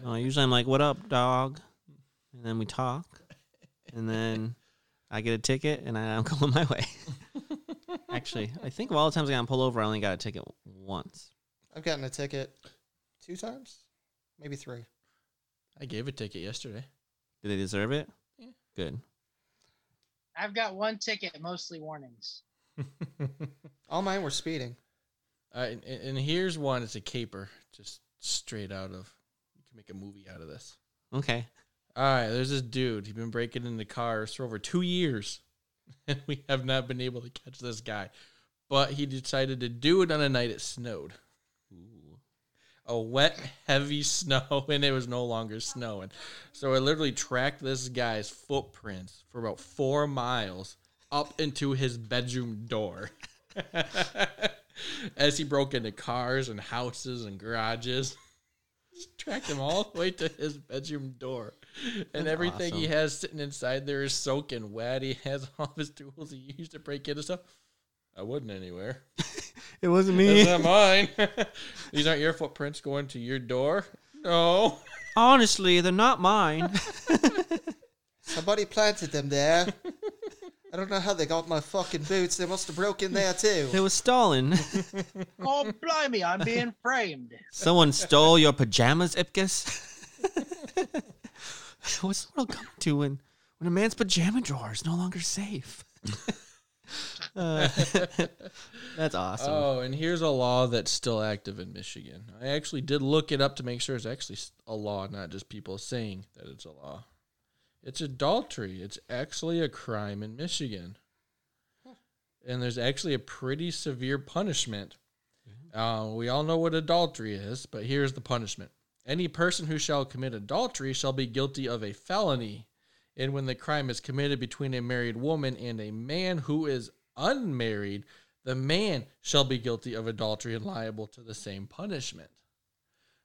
No, usually I'm like, "What up, dog?" And then we talk, and then I get a ticket, and I'm going my way. Actually, I think of all the times I got pulled over, I only got a ticket once. I've gotten a ticket two times, maybe three. I gave a ticket yesterday. Did they deserve it? Yeah. Good. I've got one ticket, mostly warnings. All mine were speeding. All right, and, and here's one. It's a caper, just straight out of. You can make a movie out of this. Okay. All right. There's this dude. He's been breaking into cars for over two years, and we have not been able to catch this guy. But he decided to do it on a night it snowed. Ooh. A wet, heavy snow, and it was no longer snowing. So I literally tracked this guy's footprints for about four miles up into his bedroom door as he broke into cars and houses and garages. Just tracked him all the way to his bedroom door. And That's everything awesome. He has sitting inside there is soaking wet. He has all his tools he used to break into stuff. I wasn't anywhere. It wasn't me. It wasn't mine. These aren't your footprints going to your door? No. Honestly, they're not mine. Somebody planted them there. I don't know how they got my fucking boots. They must have broken there, too. They were stolen. Oh, blimey, I'm being framed. Someone stole your pajamas, Ipkiss? What's the world coming to when, when a man's pajama drawer is no longer safe? Uh, that's awesome. Oh, and here's a law that's still active in Michigan. I actually did look it up to make sure it's actually a law, not just people saying that it's a law. It's adultery. It's actually a crime in Michigan. Huh. And there's actually a pretty severe punishment. Mm-hmm. Uh, we all know what adultery is, but here's the punishment. Any person who shall commit adultery shall be guilty of a felony. And when the crime is committed between a married woman and a man who is unmarried, the man shall be guilty of adultery and liable to the same punishment.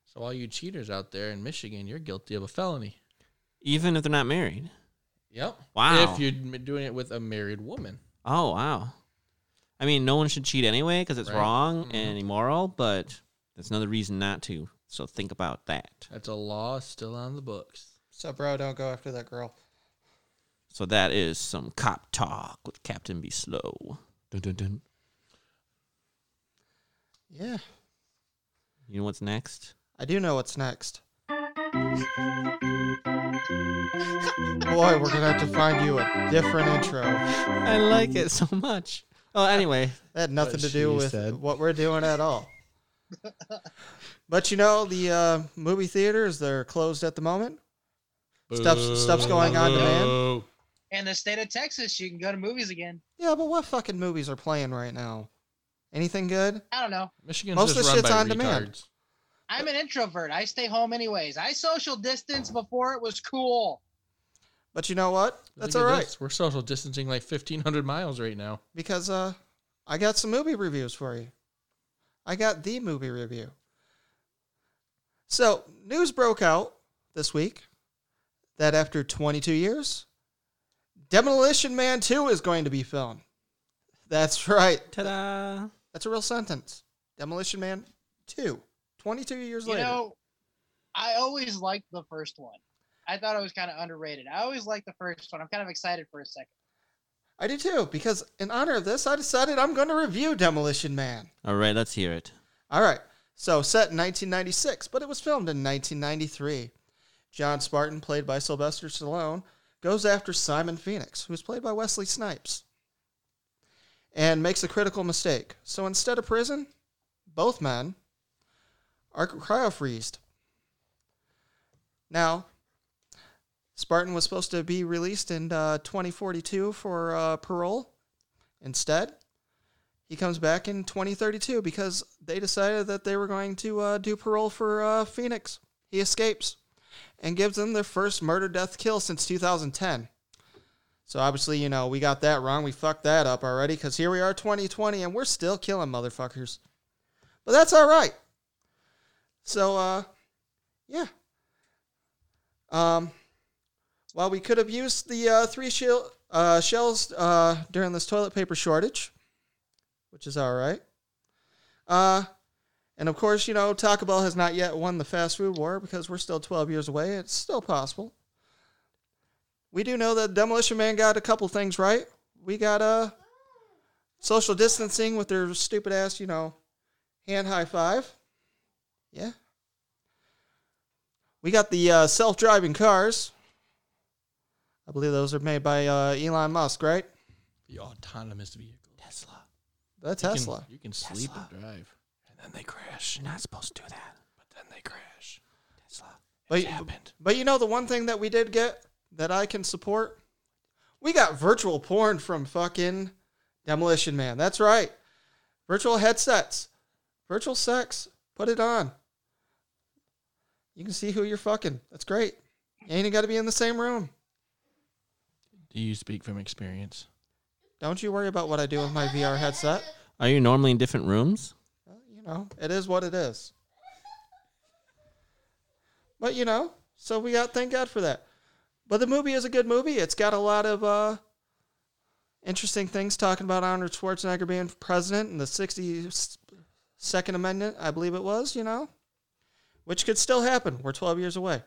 So all you cheaters out there in Michigan, you're guilty of a felony. Even if they're not married? Yep. Wow. If you're doing it with a married woman. Oh, wow. I mean, no one should cheat anyway because it's right. wrong mm-hmm. and immoral, but that's another reason not to. So think about that. That's a law still on the books. So, bro, don't go after that girl. So that is some cop talk with Captain Be Slow. Dun, dun, dun. Yeah. You know what's next? I do know what's next. Boy, we're going to have to find you a different intro. I like it so much. Oh, anyway. That had nothing what to do with said. What we're doing at all. But, you know, the uh, movie theaters, they're closed at the moment. Boo. Stuff's, stuff's going on demand. In the state of Texas, you can go to movies again. Yeah, but what fucking movies are playing right now? Anything good? I don't know. Michigan's Most just of the shit's on retards. Demand. I'm an introvert. I stay home anyways. I social distance before it was cool. But you know what? That's all right. This. We're social distancing like fifteen hundred miles right now. Because uh, I got some movie reviews for you. I got the movie review. So, news broke out this week that after twenty-two years... Demolition Man two is going to be filmed. That's right. Ta-da. That's a real sentence. Demolition Man two. twenty-two years you later. You know, I always liked the first one. I thought it was kind of underrated. I always liked the first one. I'm kind of excited for a second. I do too, because in honor of this, I decided I'm going to review Demolition Man. All right, let's hear it. All right. So, set in nineteen ninety-six, but it was filmed in nineteen ninety-three. John Spartan, played by Sylvester Stallone, goes after Simon Phoenix, who's played by Wesley Snipes, and makes a critical mistake. So instead of prison, both men are cryo-freezed. Now, Spartan was supposed to be released in uh, twenty forty-two for uh, parole. Instead, he comes back in twenty thirty-two because they decided that they were going to uh, do parole for uh, Phoenix. He escapes. And gives them their first murder-death-kill since two thousand ten. So obviously, you know, we got that wrong. We fucked that up already because here we are twenty twenty and we're still killing motherfuckers. But that's all right. So, uh, yeah. Um, while we could have used the uh, three, shield, Uh, shells uh, during this toilet paper shortage, which is all right. Uh, and, of course, you know, Taco Bell has not yet won the fast food war because we're still twelve years away. It's still possible. We do know that Demolition Man got a couple things right. We got uh, social distancing with their stupid-ass, you know, hand high five. Yeah. We got the uh, self-driving cars. I believe those are made by uh, Elon Musk, right? The autonomous vehicle. Tesla. The Tesla. You can, you can sleep Tesla. And drive. And then they crash. You're not supposed to do that. But then they crash. Tesla. It happened. But you know the one thing that we did get that I can support? We got virtual porn from fucking Demolition Man. That's right. Virtual headsets. Virtual sex. Put it on. You can see who you're fucking. That's great. You ain't got to be in the same room. Do you speak from experience? Don't you worry about what I do with my V R headset. Are you normally in different rooms? Well, you know, it is what it is. But, you know, so we got, thank God for that. But the movie is a good movie. It's got a lot of uh, interesting things talking about Arnold Schwarzenegger being president and the sixty-second Amendment, I believe it was, you know, which could still happen. We're twelve years away.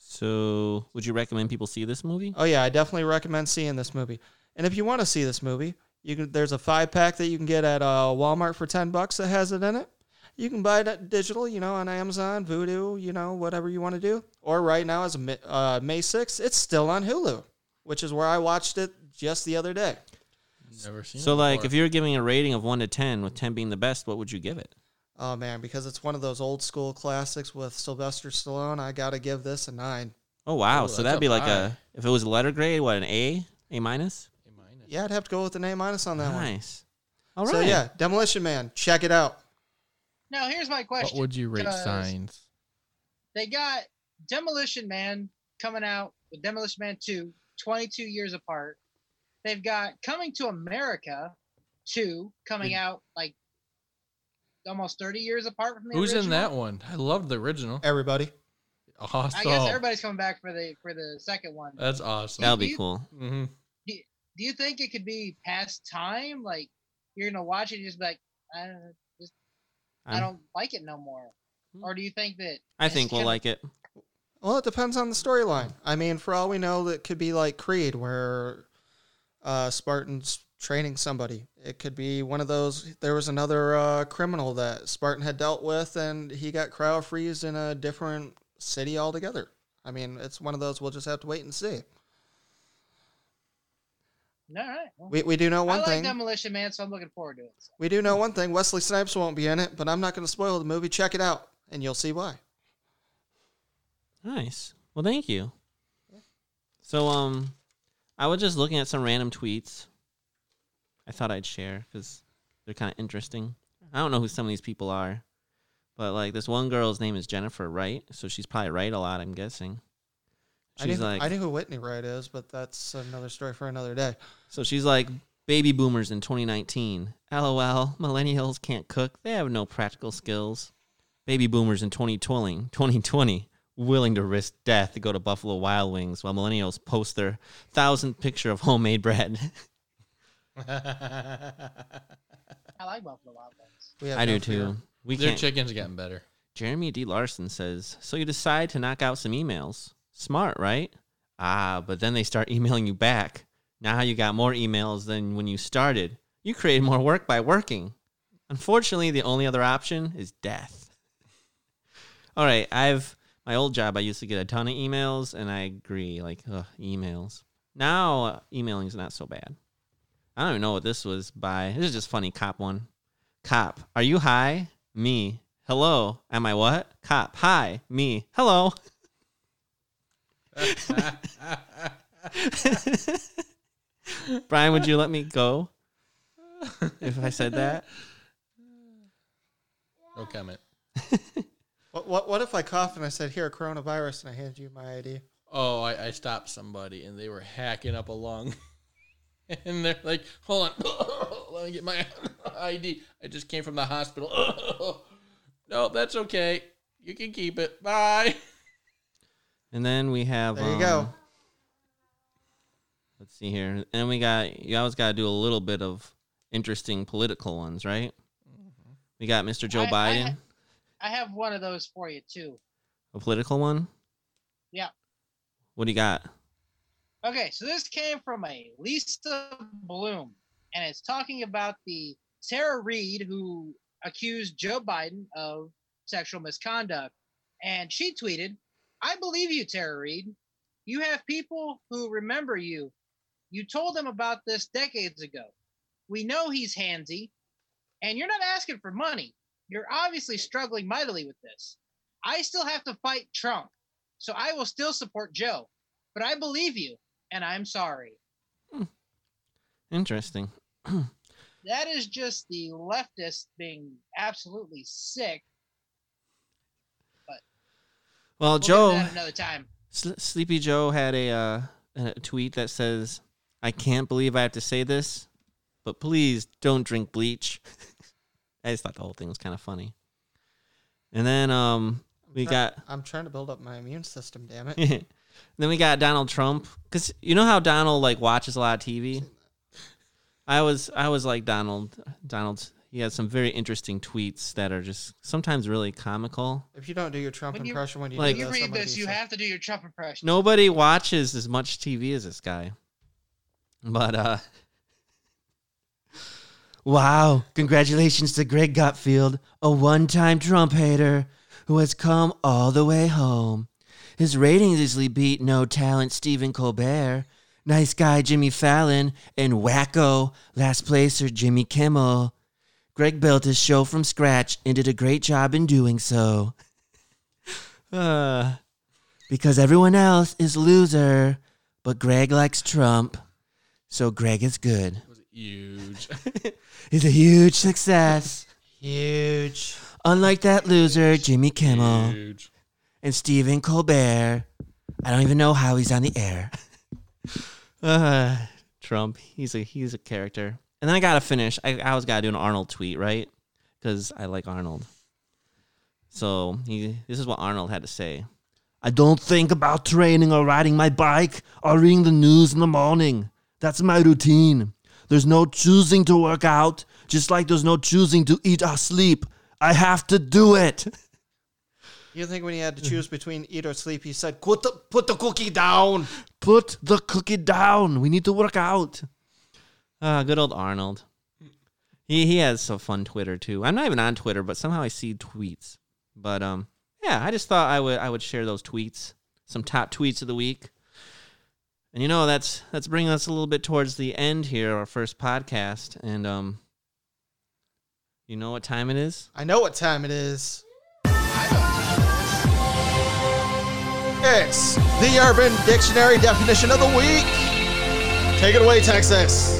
So, would you recommend people see this movie? Oh, yeah, I definitely recommend seeing this movie. And if you want to see this movie, you can, there's a five-pack that you can get at uh, Walmart for ten bucks that has it in it. You can buy it digital, you know, on Amazon, Vudu, you know, whatever you want to do. Or right now, as uh, May sixth, it's still on Hulu, which is where I watched it just the other day. Never seen so, it like, before. If you were giving a rating of one to ten, with ten being the best, what would you give it? Oh, man, because it's one of those old-school classics with Sylvester Stallone, I got to give this a nine. Oh, wow. Oh, so that'd be like high. a, if it was a letter grade, what, an A? A minus? A minus. Yeah, I'd have to go with an A minus on that nice. one. Nice. All right. So, yeah, Demolition Man, check it out. Now, here's my question. What would you rate Signs? They got Demolition Man coming out with Demolition Man two, twenty-two years apart. They've got Coming to America two coming mm. out like almost thirty years apart from the Who's original. Who's in that one? I loved the original. Everybody. Awesome. I guess everybody's coming back for the for the second one. That's awesome. That'll be cool. Mm-hmm. Do, do you think it could be past time? Like, you're going to watch it and just be like, I don't, know, just, I don't like it no more. Or do you think that... I think we'll gonna... like it. Well, it depends on the storyline. I mean, for all we know, it could be like Creed, where uh, Spartan's training somebody. It could be one of those. There was another uh, criminal that Spartan had dealt with, and he got cryo-freezed in a different city altogether. I mean, it's one of those we'll just have to wait and see. All right. Well, we, we do know one I thing. I like Demolition Man, so I'm looking forward to it. So. We do know one thing. Wesley Snipes won't be in it, but I'm not going to spoil the movie. Check it out, and you'll see why. Nice. Well, thank you. Yeah. So, um, I was just looking at some random tweets. I thought I'd share because they're kind of interesting. I don't know who some of these people are, but like this one girl's name is Jennifer Wright, so she's probably Wright a lot, I'm guessing. She's I like, I know who Whitney Wright is, but that's another story for another day. So she's like, baby boomers in twenty nineteen. LOL, millennials can't cook. They have no practical skills. Baby boomers in twenty twenty, twenty twenty willing to risk death to go to Buffalo Wild Wings while millennials post their thousandth picture of homemade bread. I like Buffalo Wild Wings. I do too. We Their can't. chicken's getting better. Jeremy D. Larson says, so you decide to knock out some emails. Smart, right? Ah, but then they start emailing you back. Now you got more emails than when you started. You created more work by working. Unfortunately, the only other option is death. All right, I've my old job, I used to get a ton of emails, and I agree, like, ugh, emails. Now, uh, emailing's not so bad. I don't even know what this was by. This is just funny cop one. Cop, are you high? Me. Hello. Am I what? Cop, hi. Me. Hello. Brian, would you let me go if I said that? No comment. what, what What if I coughed and I said, here, coronavirus, and I handed you my I D? Oh, I, I stopped somebody, and they were hacking up a lung. And they're like, hold on, let me get my I D. I just came from the hospital. No, that's okay. You can keep it. Bye. And then we have... There you um, go. Let's see here. And we got, you always got to do a little bit of interesting political ones, right? Mm-hmm. We got Mister Joe I, Biden. I, ha- I have one of those for you, too. A political one? Yeah. What do you got? Okay, so this came from a Lisa Bloom, and it's talking about the Sarah Reed who accused Joe Biden of sexual misconduct. And she tweeted, "I believe you, Tara Reid. You have people who remember you. You told them about this decades ago. We know he's handsy, and you're not asking for money. You're obviously struggling mightily with this. I still have to fight Trump, so I will still support Joe. But I believe you, and I'm sorry." Hmm. Interesting. That is just the leftist being absolutely sick. Well, we'll Joe, another time. Sleepy Joe had a, uh, a tweet that says, "I can't believe I have to say this, but please don't drink bleach." I just thought the whole thing was kind of funny. And then um, we I'm got... I'm trying to build up my immune system, damn it. Then we got Donald Trump. Because you know how Donald like watches a lot of T V? I was I was like Donald. Donald's... He has some very interesting tweets that are just sometimes really comical. If you don't do your Trump when you, impression when you like, do this, you read this, you so. have to do your Trump impression. Nobody watches as much T V as this guy. But, uh... wow, congratulations to Greg Gutfield, a one-time Trump hater who has come all the way home. His ratings easily beat no talent Stephen Colbert, nice guy Jimmy Fallon, and wacko last placer Jimmy Kimmel. Greg built his show from scratch and did a great job in doing so. uh, because everyone else is loser, but Greg likes Trump, so Greg is good. It was huge. It's a huge success. Huge. Unlike that loser, Jimmy Kimmel. Huge. And Stephen Colbert. I don't even know how he's on the air. uh, Trump, he's a he's a character. And then I got to finish. I, I always got to do an Arnold tweet, right? Because I like Arnold. So he, this is what Arnold had to say. "I don't think about training or riding my bike or reading the news in the morning. That's my routine. There's no choosing to work out, just like there's no choosing to eat or sleep. I have to do it." You think when he had to choose between eat or sleep, he said, "Put the, put the cookie down. Put the cookie down. We need to work out." Ah, uh, good old Arnold. He he has some fun Twitter too. I'm not even on Twitter, but somehow I see tweets. But um, yeah, I just thought I would I would share those tweets, some top tweets of the week. And you know that's that's bringing us a little bit towards the end here, our first podcast. And um, you know what time it is? I know what time it is. It's the Urban Dictionary definition of the week. Take it away, Texas.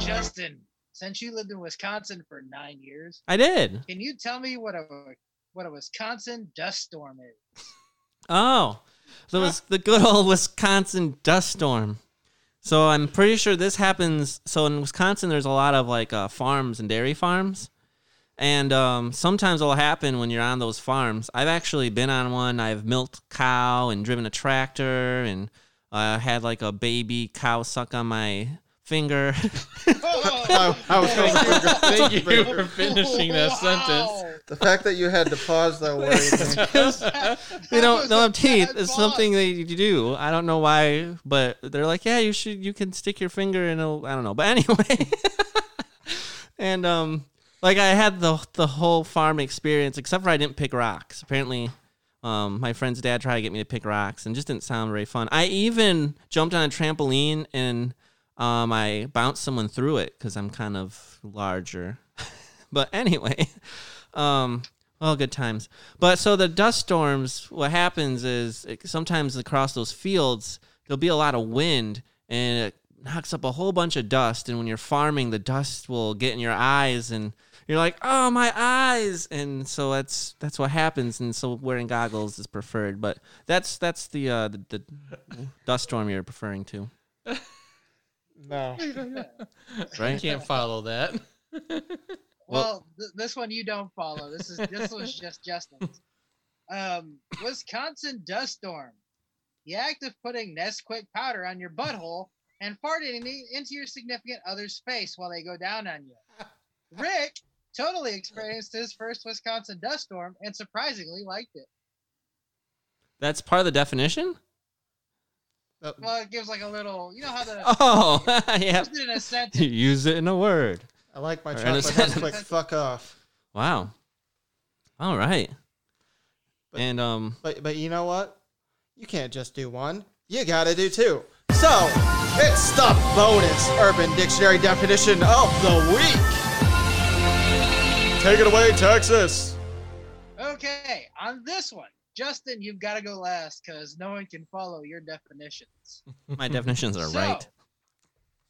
Justin, since you lived in Wisconsin for nine years, I did. Can you tell me what a what a Wisconsin dust storm is? Oh, so it's the good old Wisconsin dust storm. So I'm pretty sure this happens. So in Wisconsin, there's a lot of like uh, farms and dairy farms, and um, sometimes it'll happen when you're on those farms. I've actually been on one. I've milked cow and driven a tractor, and I uh, had like a baby cow suck on my finger. I, I was going to thank you for finishing that wow. sentence. The fact that you had to pause that word. They don't don't have teeth. It's something that you do. I don't know why, but they're like, yeah, you should. You can stick your finger in. A, I don't know, but anyway. And um, like I had the the whole farm experience, except for I didn't pick rocks. Apparently, um, my friend's dad tried to get me to pick rocks, and just didn't sound very fun. I even jumped on a trampoline and. Um, I bounced someone through it because I'm kind of larger. But anyway, um, well, good times. But so the dust storms, what happens is it, sometimes across those fields, there'll be a lot of wind and it knocks up a whole bunch of dust. And when you're farming, the dust will get in your eyes and you're like, oh, my eyes. And so that's that's what happens. And so wearing goggles is preferred. But that's that's the, uh, the, the dust storm you're referring to. No. Right? You can't follow that. Well, th- this one you don't follow. This is this was just Justin's. Um, Wisconsin dust storm. the act of putting Nesquik powder on your butthole and farting into your significant other's face while they go down on you. Rick totally experienced his first Wisconsin dust storm and surprisingly liked it. That's part of the definition? Uh, well, it gives like a little, you know how the... Oh, yeah. Use it in a sentence. You use it in a word. I like my or chocolate Nesquik. Fuck off. Wow. All right. But, and, um... But, but you know what? You can't just do one. You gotta do two. So, it's the bonus Urban Dictionary definition of the week. Take it away, Texas. Okay, on this one, Justin, you've got to go last because no one can follow your definitions. My definitions are so, right.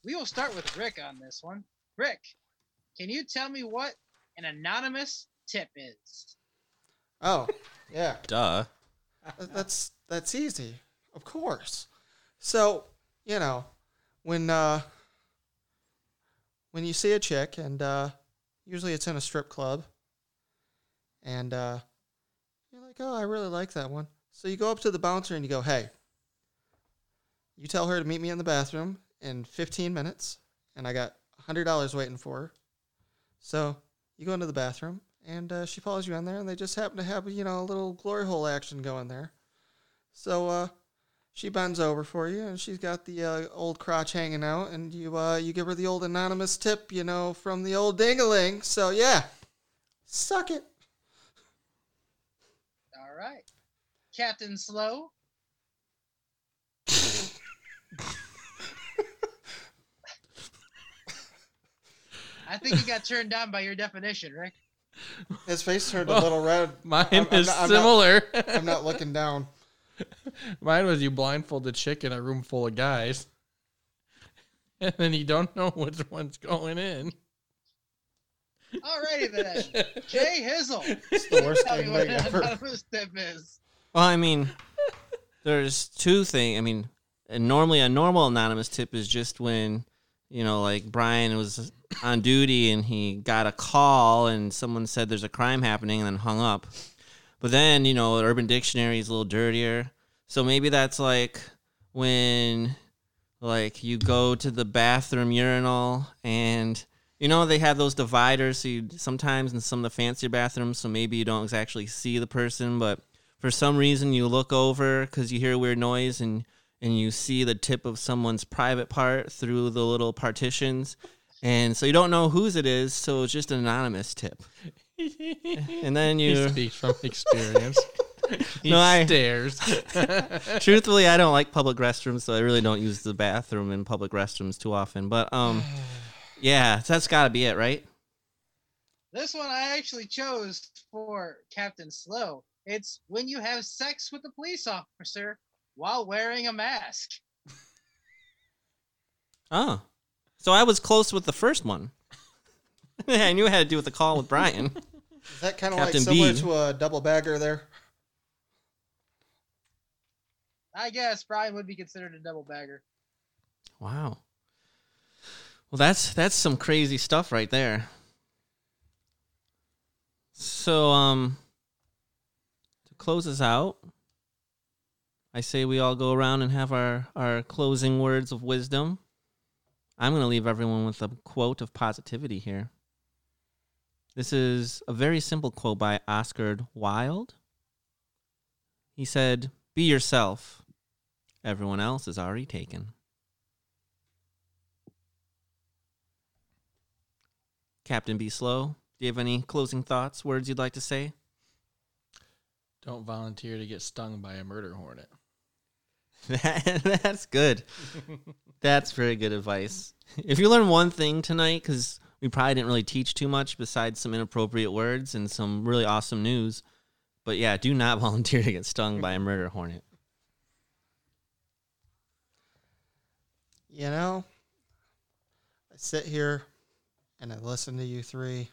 We will start with Rick on this one. Rick, can you tell me what an anonymous tip is? Oh, yeah. Duh. That's that's easy, of course. So, you know, when uh, when you see a chick, and uh, usually it's in a strip club, and uh, you're like, oh, I really like that one. So you go up to the bouncer and you go, hey, you tell her to meet me in the bathroom in fifteen minutes, and I got one hundred dollars waiting for her. So you go into the bathroom, and uh, she follows you in there, and they just happen to have, you know, a little glory hole action going there. So uh, she bends over for you, and she's got the uh, old crotch hanging out, and you uh, you give her the old anonymous tip, you know, from the old ding-a-ling. So, yeah, suck it. All right. Captain Slow. I think he got turned down by your definition, Rick. His face turned well, a little red. Mine I'm, I'm is not, I'm similar. Not, I'm not looking down. Mine was you blindfold a chick in a room full of guys, and then you don't know which one's going in. Alrighty then, Jay Hizzle. It's the worst thing what an anonymous tip is. Well, I mean, there's two things. I mean, and normally a normal anonymous tip is just when, you know, like Brian was on duty and he got a call and someone said there's a crime happening and then hung up. But then, you know, Urban Dictionary is a little dirtier. So maybe that's like when, like, you go to the bathroom urinal and, you know, they have those dividers. So you sometimes in some of the fancier bathrooms, so maybe you don't actually see the person, but for some reason you look over because you hear a weird noise and, and you see the tip of someone's private part through the little partitions. And so you don't know whose it is, so it's just an anonymous tip. And then you... He speaks from experience. He no, I... stares. Truthfully, I don't like public restrooms, so I really don't use the bathroom in public restrooms too often. But, um, yeah, that's got to be it, right? This one I actually chose for Captain Slow. It's when you have sex with a police officer while wearing a mask. Oh. So I was close with the first one. I knew I had to do with the call with Brian. Is that kind of like similar B. to a double bagger there? I guess Brian would be considered a double bagger. Wow. Well, that's that's some crazy stuff right there. So, um, to close us out, I say we all go around and have our, our closing words of wisdom. I'm going to leave everyone with a quote of positivity here. This is a very simple quote by Oscar Wilde. He said, "Be yourself. Everyone else is already taken." Captain B. Slow, do you have any closing thoughts, words you'd like to say? Don't volunteer to get stung by a murder hornet. That, that's good. That's very good advice. If you learn one thing tonight, because we probably didn't really teach too much besides some inappropriate words and some really awesome news. But yeah, do not volunteer to get stung by a murder hornet. You know, I sit here and I listen to you three,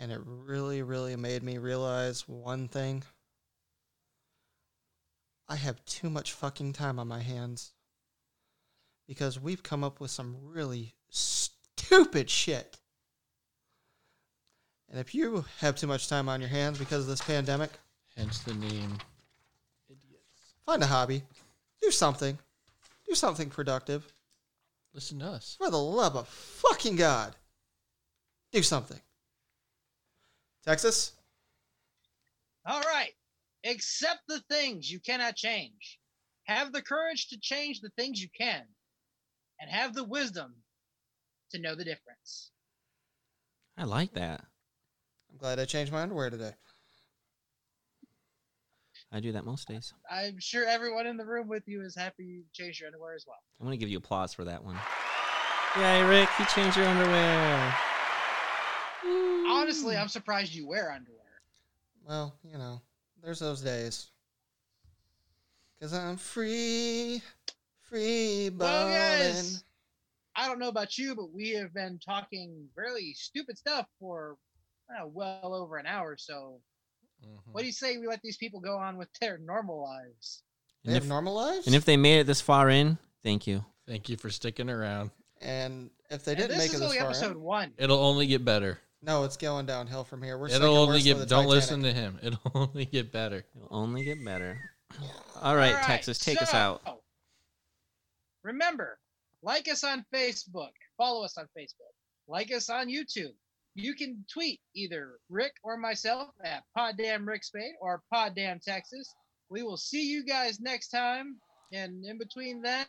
and it really, really made me realize one thing. I have too much fucking time on my hands because we've come up with some really stupid shit. And if you have too much time on your hands because of this pandemic... Hence the name. Idiot. Find a hobby. Do something. Do something productive. Listen to us. For the love of fucking God. Do something. Texas? All right. Accept the things you cannot change. Have the courage to change the things you can. And have the wisdom to know the difference. I like that. I'm glad I changed my underwear today. I do that most days. I'm sure everyone in the room with you is happy you changed your underwear as well. I want to give you applause for that one. Yay, Rick, you changed your underwear. Honestly, I'm surprised you wear underwear. Well, you know, there's those days. Because I'm free, free ballin'. Well, guys, I don't know about you, but we have been talking really stupid stuff for uh, well over an hour or so. Mm-hmm. What do you say we let these people go on with their normal lives? They and have if, normal lives? And if they made it this far in, thank you. Thank you for sticking around. And if they and didn't make it this far in. This is only episode one. It'll only get better. No, it's going downhill from here. We're It'll only get. Don't Titanic. Listen to him. It'll only get better. It'll only get better. All right, All right Texas, take so, us out. Remember, like us on Facebook. Follow us on Facebook. Like us on YouTube. You can tweet either Rick or myself at Poddamn Rick Spade or Poddamn Texas. We will see you guys next time. And in between then,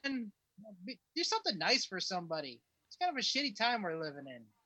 do something nice for somebody. It's kind of a shitty time we're living in.